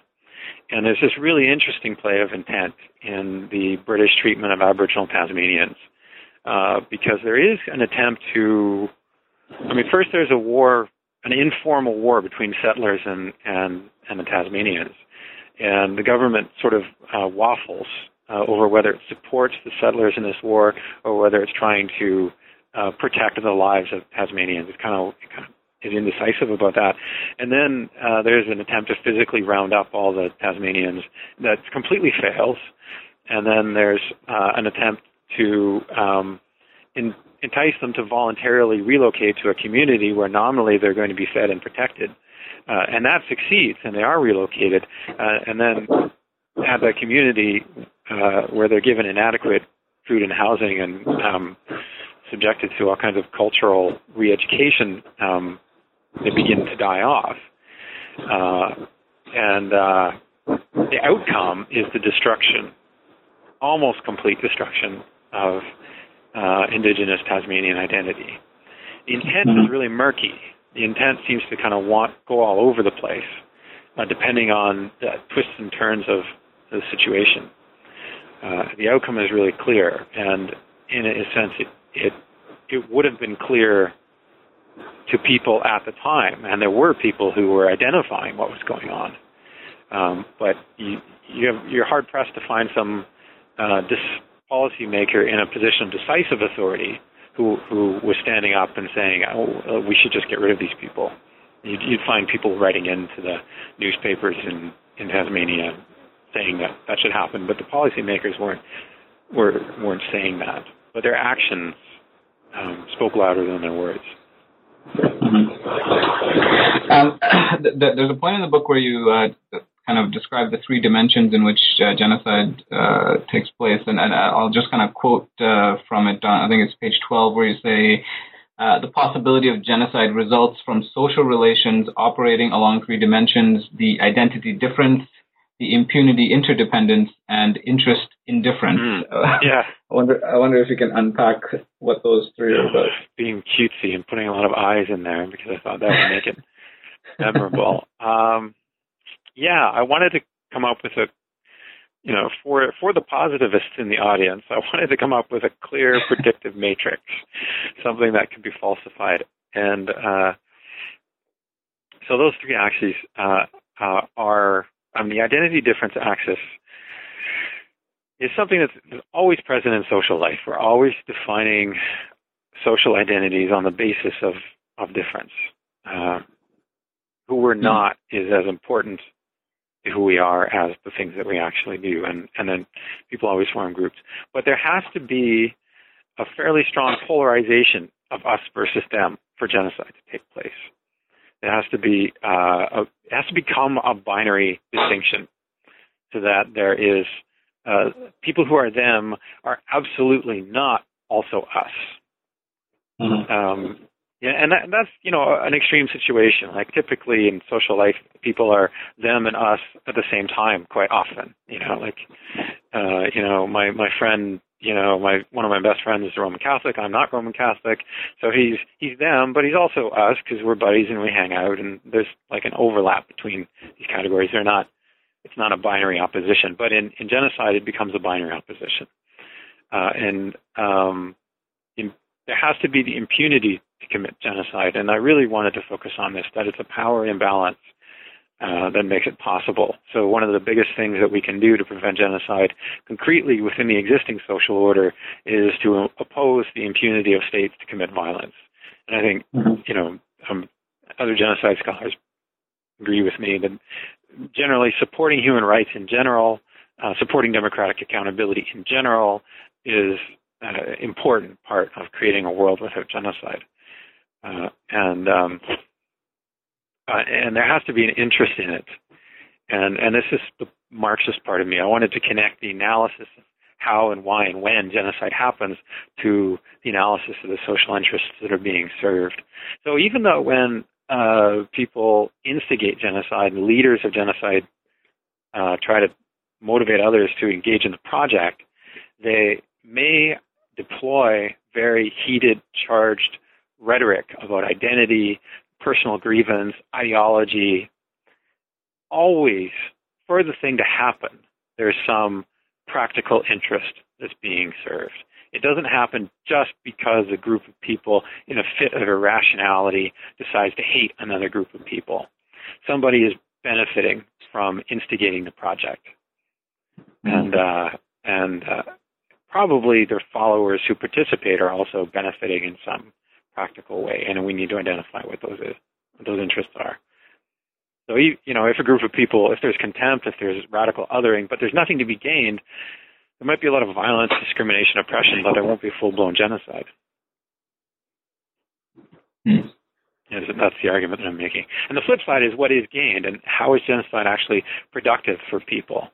And there's this really interesting play of intent in the British treatment of Aboriginal Tasmanians, uh, because there is an attempt to, I mean, first there's a war, an informal war between settlers and, and, and the Tasmanians. And the government sort of uh, waffles uh, over whether it supports the settlers in this war or whether it's trying to uh, protect the lives of Tasmanians. It's kind of, it kind of is indecisive about that. And then uh, there's an attempt to physically round up all the Tasmanians that completely fails. And then there's uh, an attempt to um, in, entice them to voluntarily relocate to a community where nominally they're going to be fed and protected. Uh, and that succeeds, and they are relocated. Uh, and then have that community uh, where they're given inadequate food and housing and um, subjected to all kinds of cultural re-education um they begin to die off. Uh, and uh, the outcome is the destruction, almost complete destruction, of uh, indigenous Tasmanian identity. The intent is really murky. The intent seems to kind of want go all over the place, uh, depending on the twists and turns of the situation. Uh, the outcome is really clear, and in a sense, it, it, it would have been clear to people at the time, and there were people who were identifying what was going on. Um, but you, you have, you're hard-pressed to find some uh, dis- policymaker in a position of decisive authority who, who was standing up and saying, oh, we should just get rid of these people. You'd, you'd find people writing into the newspapers in, in Tasmania saying that that should happen, but the policymakers weren't, were, weren't saying that. But their actions um, spoke louder than their words. Mm-hmm. Um, th- th- there's a point in the book where you uh, kind of describe the three dimensions in which uh, genocide uh, takes place, and, and I'll just kind of quote uh, from it. I think it's page twelve, where you say, uh, the possibility of genocide results from social relations operating along three dimensions: the identity difference, the impunity interdependence, and interest indifference. Mm, yeah. I wonder I wonder if you can unpack what those three yeah, are about. Being cutesy and putting a lot of eyes in there because I thought that would make it memorable. Um, yeah, I wanted to come up with a, you know, for for the positivists in the audience, I wanted to come up with a clear predictive matrix, something that could be falsified. And uh, so those three axes uh, uh, are... Um, the identity difference axis is something that's always present in social life. We're always defining social identities on the basis of, of difference. Uh, who we're not is as important to who we are as the things that we actually do. And, and then people always form groups. But there has to be a fairly strong polarization of us versus them for genocide to take place. It has to be uh, a, it has to become a binary distinction, so that there is uh, people who are them are absolutely not also us. Mm-hmm. Um, yeah, and that, that's you know an extreme situation. Like typically in social life, people are them and us at the same time quite often. You know, like uh, you know my my friend. You know, my one of my best friends is a Roman Catholic. I'm not Roman Catholic, so he's he's them, but he's also us because we're buddies and we hang out. And there's like an overlap between these categories. They're not, it's not a binary opposition. But in, in genocide, it becomes a binary opposition, uh, and um, in, there has to be the impunity to commit genocide. And I really wanted to focus on this, that it's a power imbalance uh, that makes it possible. So one of the biggest things that we can do to prevent genocide concretely within the existing social order is to oppose the impunity of states to commit violence. And I think, mm-hmm. you know, um, other genocide scholars agree with me that generally supporting human rights in general, uh, supporting democratic accountability in general is an uh, important part of creating a world without genocide. Uh, and um, uh, and there has to be an interest in it. And, and this is the Marxist part of me. I wanted to connect the analysis of how and why and when genocide happens to the analysis of the social interests that are being served. So even though when Uh, people instigate genocide and leaders of genocide uh, try to motivate others to engage in the project, they may deploy very heated, charged rhetoric about identity, personal grievance, ideology. Always, for the thing to happen, there's some practical interest that's being served. It doesn't happen just because a group of people in a fit of irrationality decides to hate another group of people. Somebody is benefiting from instigating the project. And uh, and uh, probably their followers who participate are also benefiting in some practical way, and we need to identify what those is, what those interests are. So, you know, if a group of people, if there's contempt, if there's radical othering, but there's nothing to be gained, there might be a lot of violence, discrimination, oppression, but there won't be full-blown genocide. Hmm. Yes, that's the argument that I'm making. And the flip side is what is gained, and how is genocide actually productive for people?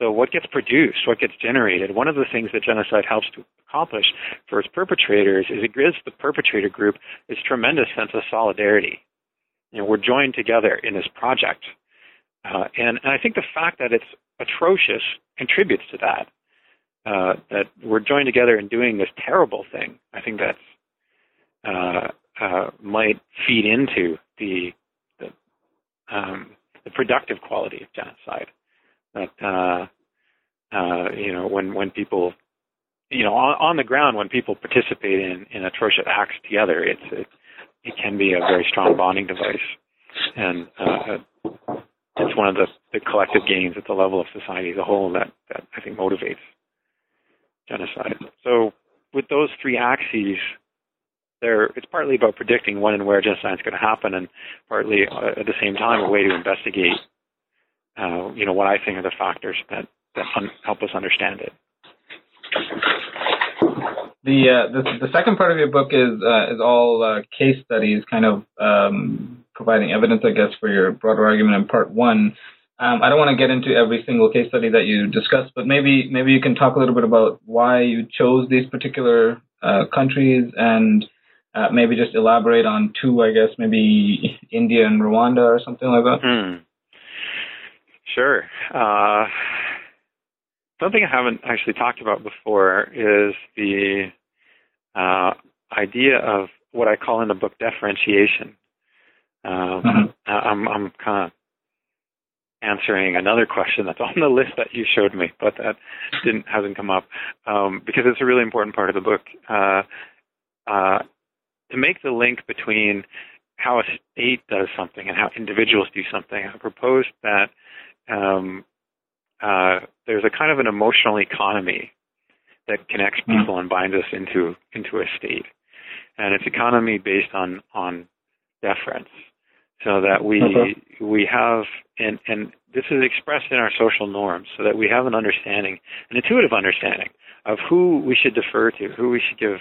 So what gets produced, what gets generated? One of the things that genocide helps to accomplish for its perpetrators is it gives the perpetrator group this tremendous sense of solidarity. You know, we're joined together in this project. Uh, and, and I think the fact that it's atrocious contributes to that. Uh, that we're joined together in doing this terrible thing. I think that's uh, uh, might feed into the the, um, the productive quality of genocide. That uh, uh, you know, when when people, you know, on, on the ground, when people participate in, in atrocious acts together, it's it, it can be a very strong bonding device, and uh, it's one of the, the collective gains at the level of society as a whole that, that I think motivates genocide. So with those three axes, there it's partly about predicting when and where genocide is going to happen, and partly uh, at the same time a way to investigate, uh, you know, what I think are the factors that that un- help us understand it. The, uh, the the second part of your book is uh, is all uh, case studies, kind of um, providing evidence, I guess, for your broader argument in part one. Um, I don't want to get into every single case study that you discussed, but maybe maybe you can talk a little bit about why you chose these particular uh, countries, and uh, maybe just elaborate on two, I guess, maybe India and Rwanda or something like that. Mm. Sure. Uh, something I haven't actually talked about before is the uh, idea of what I call in the book differentiation. Um, mm-hmm. I'm, I'm kind of answering another question that's on the list that you showed me, but that didn't hasn't come up um, because it's a really important part of the book. Uh, uh, to make the link between how a state does something and how individuals do something, I proposed that um, uh, there's a kind of an emotional economy that connects people and binds us into into a state, and it's economy based on on deference. So that we uh-huh. we have, and, and this is expressed in our social norms, so that we have an understanding, an intuitive understanding of who we should defer to, who we should give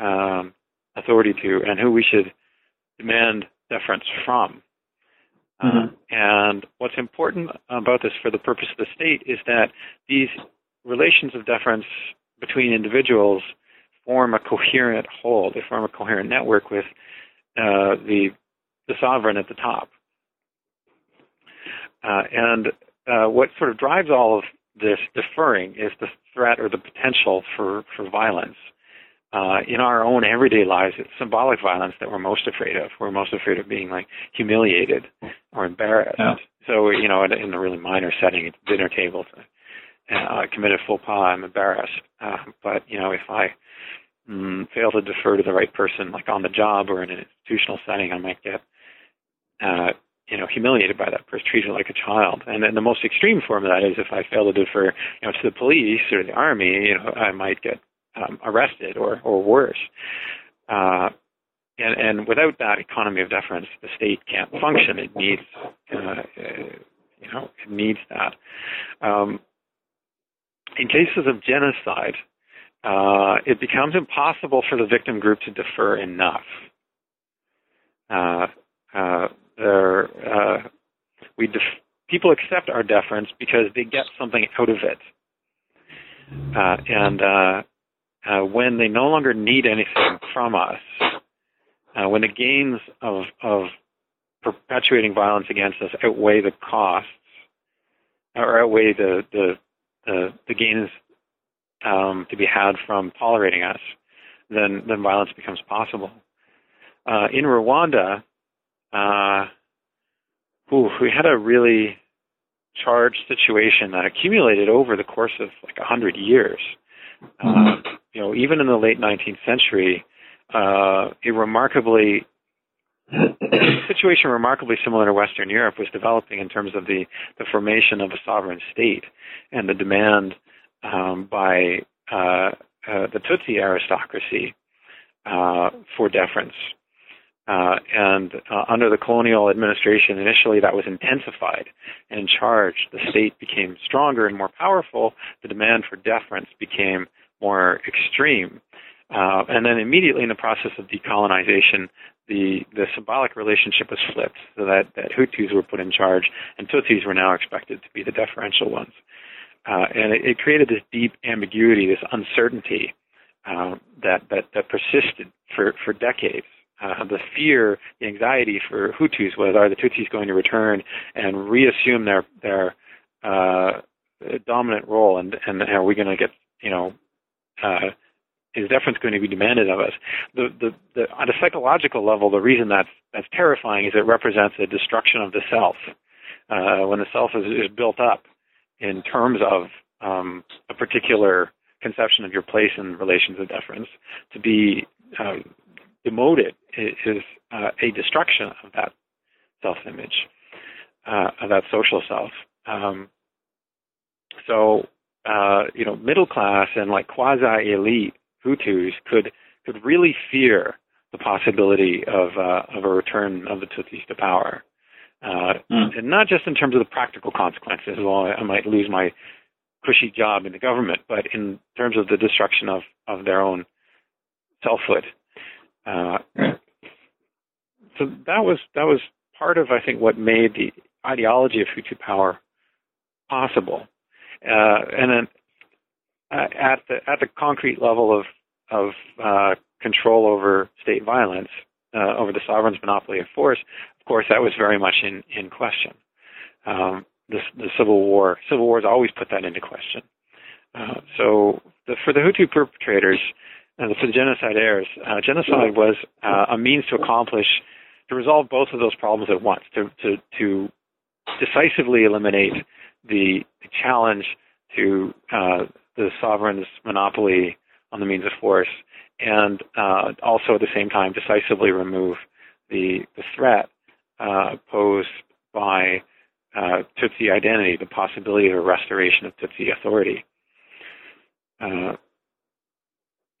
um, authority to, and who we should demand deference from. Mm-hmm. Uh, and what's important about this for the purpose of the state is that these relations of deference between individuals form a coherent whole. They form a coherent network with uh, the the sovereign at the top. Uh, and uh, what sort of drives all of this deferring is the threat or the potential for, for violence. Uh, in our own everyday lives, it's symbolic violence that we're most afraid of. We're most afraid of being like humiliated or embarrassed. Yeah. So, you know, in, in a really minor setting, at the dinner table, to, uh, I commit a faux pas, I'm embarrassed. Uh, but, you know, if I mm, fail to defer to the right person, like on the job or in an institutional setting, I might get Uh, you know, humiliated by that person, treated like a child. And then the most extreme form of that is if I fail to defer, you know, to the police or the army, you know, I might get um, arrested or, or worse. Uh, and, and without that economy of deference, the state can't function. It needs, uh, you know, it needs that. Um, in cases of genocide, uh, it becomes impossible for the victim group to defer enough. Uh, uh, there, uh, we def- people accept our deference because they get something out of it. Uh, and uh, uh, when they no longer need anything from us, uh, when the gains of, of perpetuating violence against us outweigh the costs, or outweigh the, the, the, the gains um, to be had from tolerating us, then, then violence becomes possible. Uh, in Rwanda, uh, ooh, we had a really charged situation that accumulated over the course of like one hundred years. Uh, you know, even in the late nineteenth century, uh, a remarkably a situation remarkably similar to Western Europe was developing in terms of the, the formation of a sovereign state and the demand um, by uh, uh, the Tutsi aristocracy uh, for deference. Uh, and uh, under the colonial administration, initially that was intensified and charged. The state became stronger and more powerful. The demand for deference became more extreme. Uh, and then immediately in the process of decolonization, the, the symbolic relationship was flipped so that, that Hutus were put in charge and Tutsis were now expected to be the deferential ones. Uh, and it, it created this deep ambiguity, this uncertainty uh, that, that, that persisted for, for decades. Uh, the fear, the anxiety for Hutus was, are the Tutsis going to return and reassume their their uh, dominant role, and, and are we going to get, you know, uh, is deference going to be demanded of us? The, the, the, on a psychological level, the reason that's, that's terrifying is it represents a destruction of the self. Uh, when the self is, is built up in terms of um, a particular conception of your place in relations of deference, to be uh, demoted is uh, a destruction of that self-image, uh, of that social self. Um, so, uh, you know, middle class and like quasi-elite Hutus could could really fear the possibility of uh, of a return of the Tutsis to power, uh, mm. and not just in terms of the practical consequences. Well, I might lose my cushy job in the government, but in terms of the destruction of, of their own selfhood. Uh, so that was that was part of, I think, what made the ideology of Hutu power possible. Uh, and then uh, at the at the concrete level of of uh, control over state violence, uh, over the sovereign's monopoly of force, of course, that was very much in in question. Um, the, the civil war, civil wars always put that into question. Uh, so the, for the Hutu perpetrators. And for the genocidaires, uh, genocide was uh, a means to accomplish, to resolve both of those problems at once, to to, to decisively eliminate the challenge to uh, the sovereign's monopoly on the means of force, and uh, also at the same time decisively remove the, the threat uh, posed by uh, Tutsi identity, the possibility of a restoration of Tutsi authority. Uh,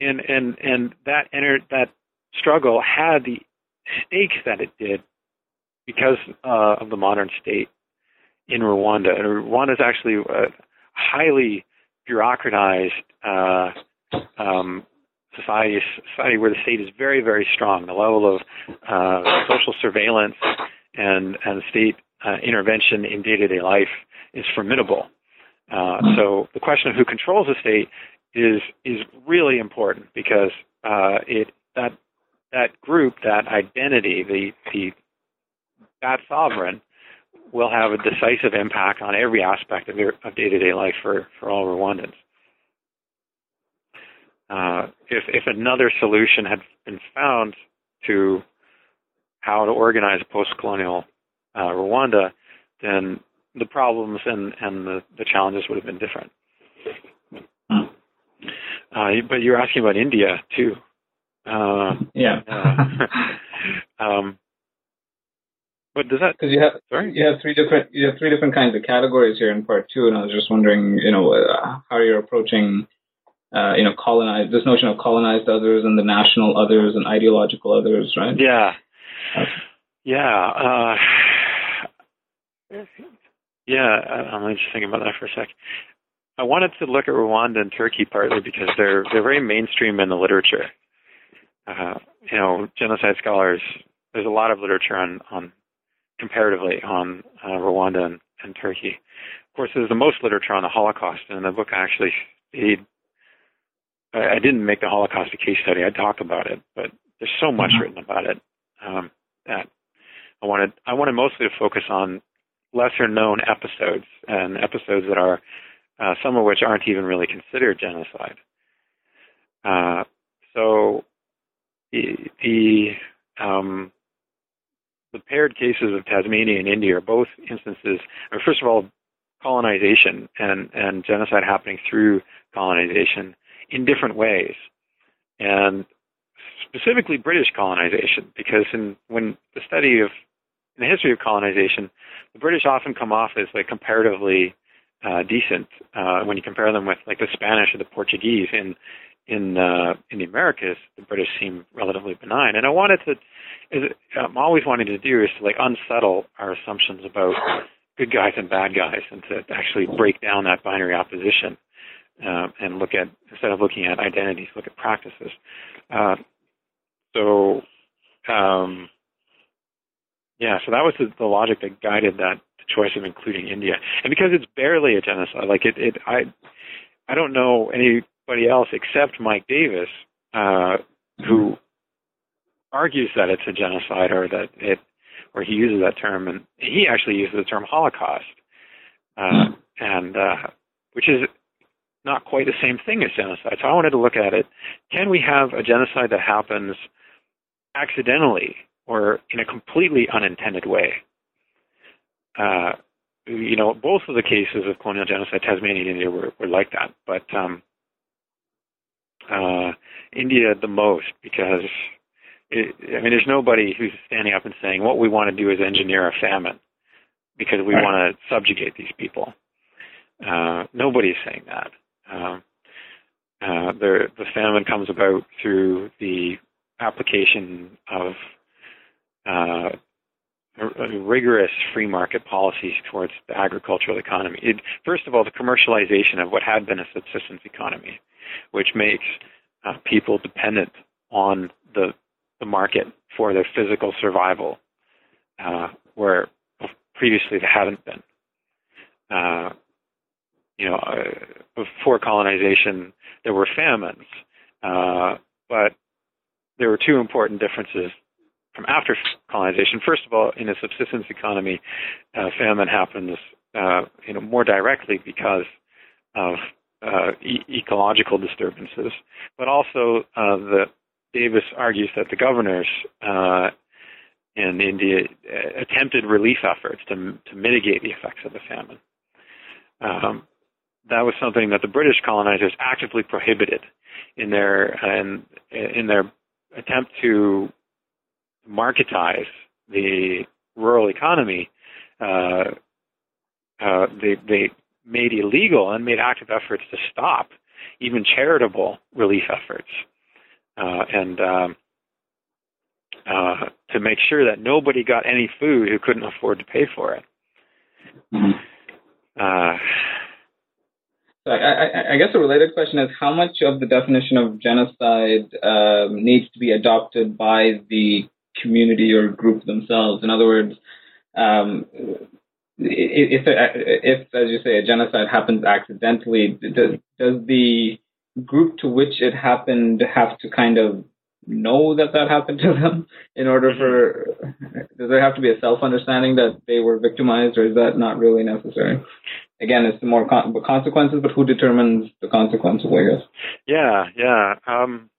And and and that enter, that struggle had the stakes that it did because uh, of the modern state in Rwanda. And Rwanda is actually a highly bureaucratized uh, um, society, society where the state is very, very strong. The level of uh, social surveillance and and state uh, intervention in day-to-day life is formidable. Uh, so the question of who controls the state is is really important because uh, it that that group, that identity, the the that sovereign will have a decisive impact on every aspect of your, of day-to-day life for, for all Rwandans. Uh, if if another solution had been found to how to organize post-colonial uh, Rwanda, then the problems and, and the, the challenges would have been different. Uh, but you were asking about India too. Uh, yeah. uh, um, What does that? Because you have sorry? you have three different you have three different kinds of categories here in part two, and I was just wondering, you know, uh, how you're approaching, uh, you know, colonize this notion of colonized others and the national others and ideological others, right? Yeah, okay. yeah, uh, yeah. I'm just thinking about that for a sec. I wanted to look at Rwanda and Turkey partly because they're they're very mainstream in the literature. Uh, you know, genocide scholars. There's a lot of literature on, on comparatively on uh, Rwanda and, and Turkey. Of course, there's the most literature on the Holocaust, and in the book I actually studied. I, I didn't make the Holocaust a case study. I talked about it, but there's so much mm-hmm. written about it um, that I wanted. I wanted mostly to focus on lesser-known episodes and episodes that are. Uh, some of which aren't even really considered genocide. Uh, so the the, um, the paired cases of Tasmania and India are both instances. I mean, first of all, colonization and, and genocide happening through colonization in different ways, and specifically British colonization, because in when the study of in the history of colonization, the British often come off as like comparatively Uh, decent uh, when you compare them with like the Spanish or the Portuguese in in uh, in the Americas. The British seem relatively benign, and I wanted to. Is, I'm always wanting to do is to like unsettle our assumptions about good guys and bad guys, and to actually break down that binary opposition uh, and look at instead of looking at identities, look at practices. Uh, so, um, yeah, so that was the, the logic that guided that. Choice of including India, and because it's barely a genocide, like it, it I, I don't know anybody else except Mike Davis uh, who argues that it's a genocide or that it, or he uses that term, and he actually uses the term Holocaust, uh, and uh, which is not quite the same thing as genocide. So I wanted to look at it: can we have a genocide that happens accidentally or in a completely unintended way? Uh, you know, both of the cases of colonial genocide, Tasmania and India, were, were like that. But um, uh, India the most, because, it, I mean, there's nobody who's standing up and saying, what we want to do is engineer a famine, because we right. want to subjugate these people. Uh, nobody's saying that. Um, uh, the, the famine comes about through the application of... Uh, rigorous free market policies towards the agricultural economy. It, first of all, the commercialization of what had been a subsistence economy, which makes uh, people dependent on the, the market for their physical survival, uh, where previously they hadn't been. Uh, you know, uh, before colonization, there were famines, uh, but there were two important differences from after colonization. First of all, in a subsistence economy, uh, famine happens, uh, you know, more directly because of uh, e- ecological disturbances. But also, uh, the Davis argues that the governors uh, in India attempted relief efforts to, to mitigate the effects of the famine. Um, that was something that the British colonizers actively prohibited in their in, in their attempt to marketize the rural economy. Uh, uh, they, they made illegal and made active efforts to stop even charitable relief efforts, uh, and um, uh, to make sure that nobody got any food who couldn't afford to pay for it. Uh, I, I, I guess a related question is, how much of the definition of genocide uh, needs to be adopted by the community or group themselves? In other words, um, if, if, as you say, a genocide happens accidentally, does, does the group to which it happened have to kind of know that that happened to them in order for, does there have to be a self-understanding that they were victimized, or is that not really necessary? Again, it's the more con- consequences, but who determines the consequences, I guess? Yeah, yeah. Um...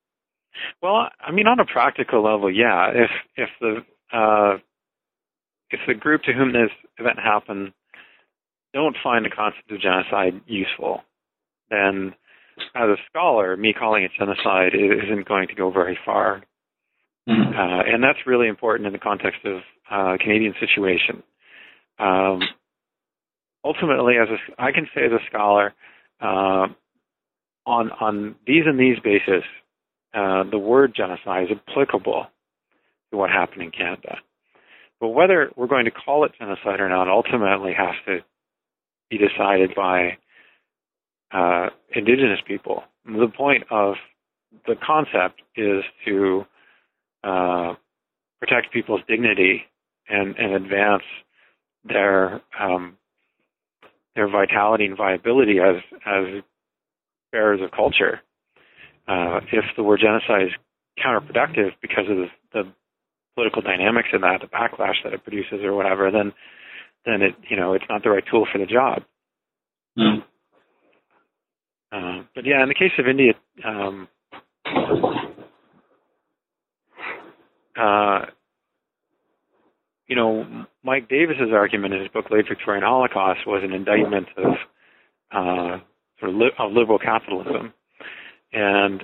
Well, I mean, on a practical level, yeah. If if the uh, if the group to whom this event happened don't find the concept of genocide useful, then as a scholar, me calling it genocide isn't going to go very far. Mm-hmm. Uh, and that's really important in the context of uh, Canadian situation. Um, ultimately, as a, I can say as a scholar, uh, on on these and these bases, uh, the word genocide is applicable to what happened in Canada. But whether we're going to call it genocide or not ultimately has to be decided by uh, Indigenous people. The point of the concept is to uh, protect people's dignity and, and advance their um, their vitality and viability as as bearers of culture. Uh, if the word genocide is counterproductive because of the, the political dynamics in that, the backlash that it produces or whatever, then then it you know it's not the right tool for the job. Mm. Uh, but yeah, in the case of India, um, uh, you know, Mike Davis's argument in his book *Late Victorian Holocaust* was an indictment of uh, sort of, li- of liberal capitalism, and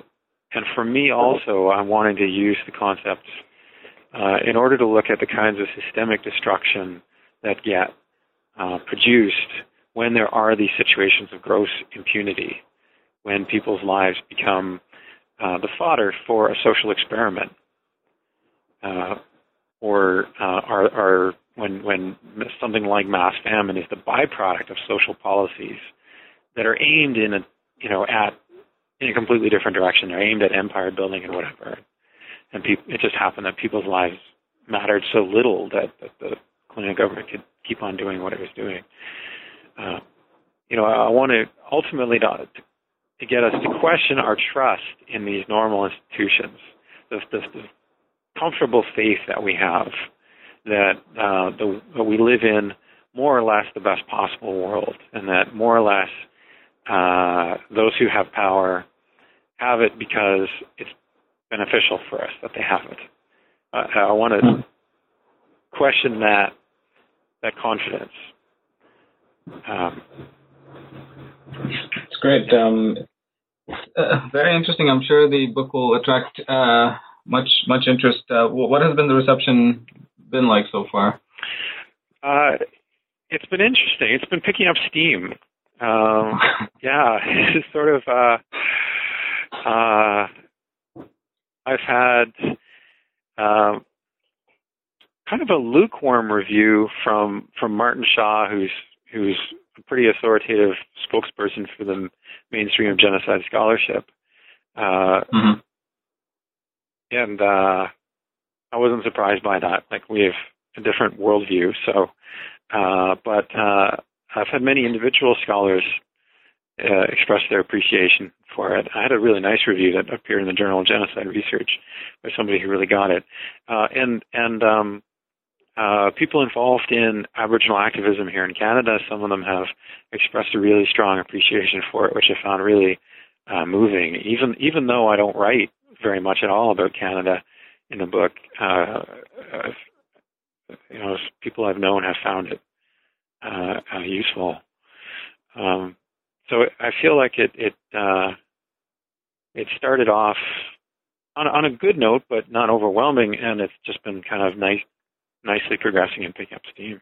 and for me also, I wanted to use the concept Uh, in order to look at the kinds of systemic destruction that get uh, produced when there are these situations of gross impunity, when people's lives become uh, the fodder for a social experiment, uh, or uh, are, are when when something like mass famine is the byproduct of social policies that are aimed in a you know at in a completely different direction. They're aimed at empire building and whatever. And pe- it just happened that people's lives mattered so little that, that the colonial government could keep on doing what it was doing. Uh, you know, I, I want to ultimately to, to get us to question our trust in these normal institutions, the, the, the comfortable faith that we have that, uh, the, that we live in more or less the best possible world, and that more or less uh, those who have power have it because it's beneficial for us that they haven't. Uh, I want to question that that confidence. Um, it's great. Um, uh, very interesting. I'm sure the book will attract uh, much much interest. Uh, what has been the reception been like so far? Uh, it's been interesting. It's been picking up steam. Um, yeah, it's sort of. Uh, uh, I've had uh, kind of a lukewarm review from, from Martin Shaw, who's who's a pretty authoritative spokesperson for the mainstream of genocide scholarship. Uh, mm-hmm. And uh, I wasn't surprised by that. Like, we have a different worldview. So, uh, but uh, I've had many individual scholars Uh, expressed their appreciation for it. I had a really nice review that appeared in the Journal of Genocide Research by somebody who really got it. Uh, and and um, uh, people involved in Aboriginal activism here in Canada, some of them have expressed a really strong appreciation for it, which I found really uh, moving. Even even though I don't write very much at all about Canada in the book, uh, you know, people I've known have found it uh, uh, useful. Um, So I feel like it it uh, it started off on on a good note, but not overwhelming, and it's just been kind of nice, nicely progressing and picking up steam.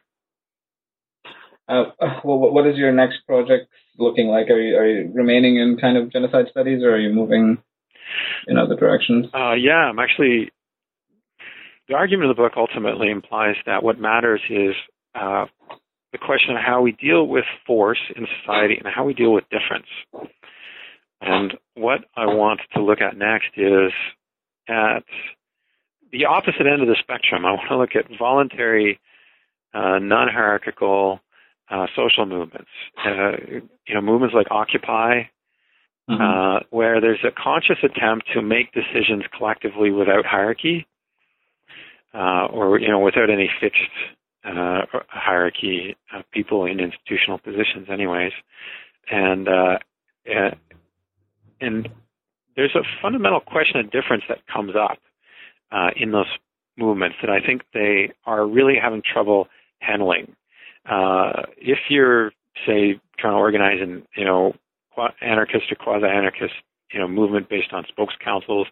Uh, well, what is your next project looking like? Are you, are you remaining in kind of genocide studies, or are you moving in other directions? Uh, yeah, I'm actually. The argument of the book ultimately implies that what matters is. Uh, The question of how we deal with force in society and how we deal with difference. And what I want to look at next is at the opposite end of the spectrum. I want to look at voluntary, uh, non-hierarchical uh, social movements. Uh, you know, movements like Occupy, mm-hmm. uh, where there's a conscious attempt to make decisions collectively without hierarchy, uh, or you know, without any fixed. Uh, hierarchy of people in institutional positions anyways. And uh, and there's a fundamental question of difference that comes up uh, in those movements that I think they are really having trouble handling. Uh, if you're, say, trying to organize an you know, anarchist or quasi-anarchist you know, movement based on spokes councils,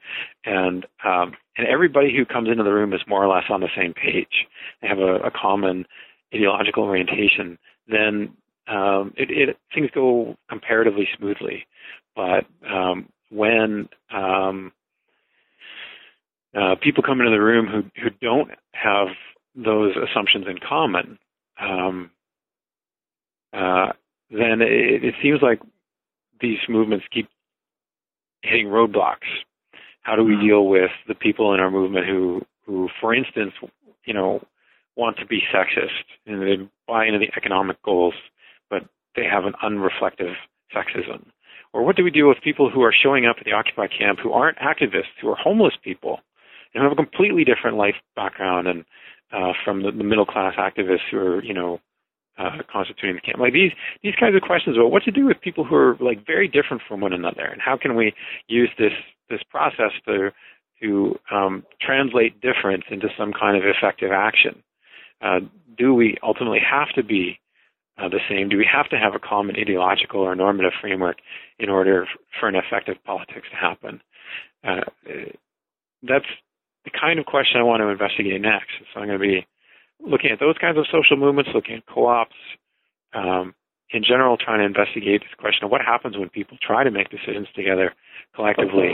and um, and everybody who comes into the room is more or less on the same page. They have a, a common ideological orientation. Then um, it, it things go comparatively smoothly. But um, when um, uh, people come into the room who who don't have those assumptions in common, um, uh, then it, it seems like these movements keep hitting roadblocks. How do we deal with the people in our movement who, who, for instance, you know, want to be sexist and they buy into the economic goals, but they have an unreflective sexism? Or what do we do with people who are showing up at the Occupy camp who aren't activists, who are homeless people, and who have a completely different life background and uh, from the, the middle-class activists who are, you know, Uh, constituting the camp? Like these these kinds of questions about what to do with people who are like very different from one another, and how can we use this this process to to um, translate difference into some kind of effective action? Uh, do we ultimately have to be uh, the same? Do we have to have a common ideological or normative framework in order for an effective politics to happen? Uh, that's the kind of question I want to investigate next. So I'm going to be looking at those kinds of social movements, looking at co-ops, um, in general, trying to investigate this question of what happens when people try to make decisions together collectively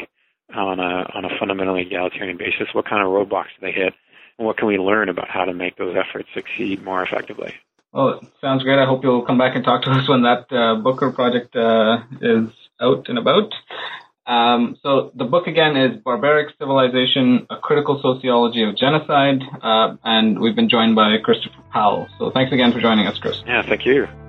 on a, on a fundamentally egalitarian basis. What kind of roadblocks do they hit, and what can we learn about how to make those efforts succeed more effectively? Well, sounds great. I hope you'll come back and talk to us when that uh, book or project uh, is out and about. Um, so the book again is Barbaric Civilization, A Critical Sociology of Genocide, uh, and we've been joined by Christopher Powell. So thanks again for joining us, Chris. Yeah, thank you.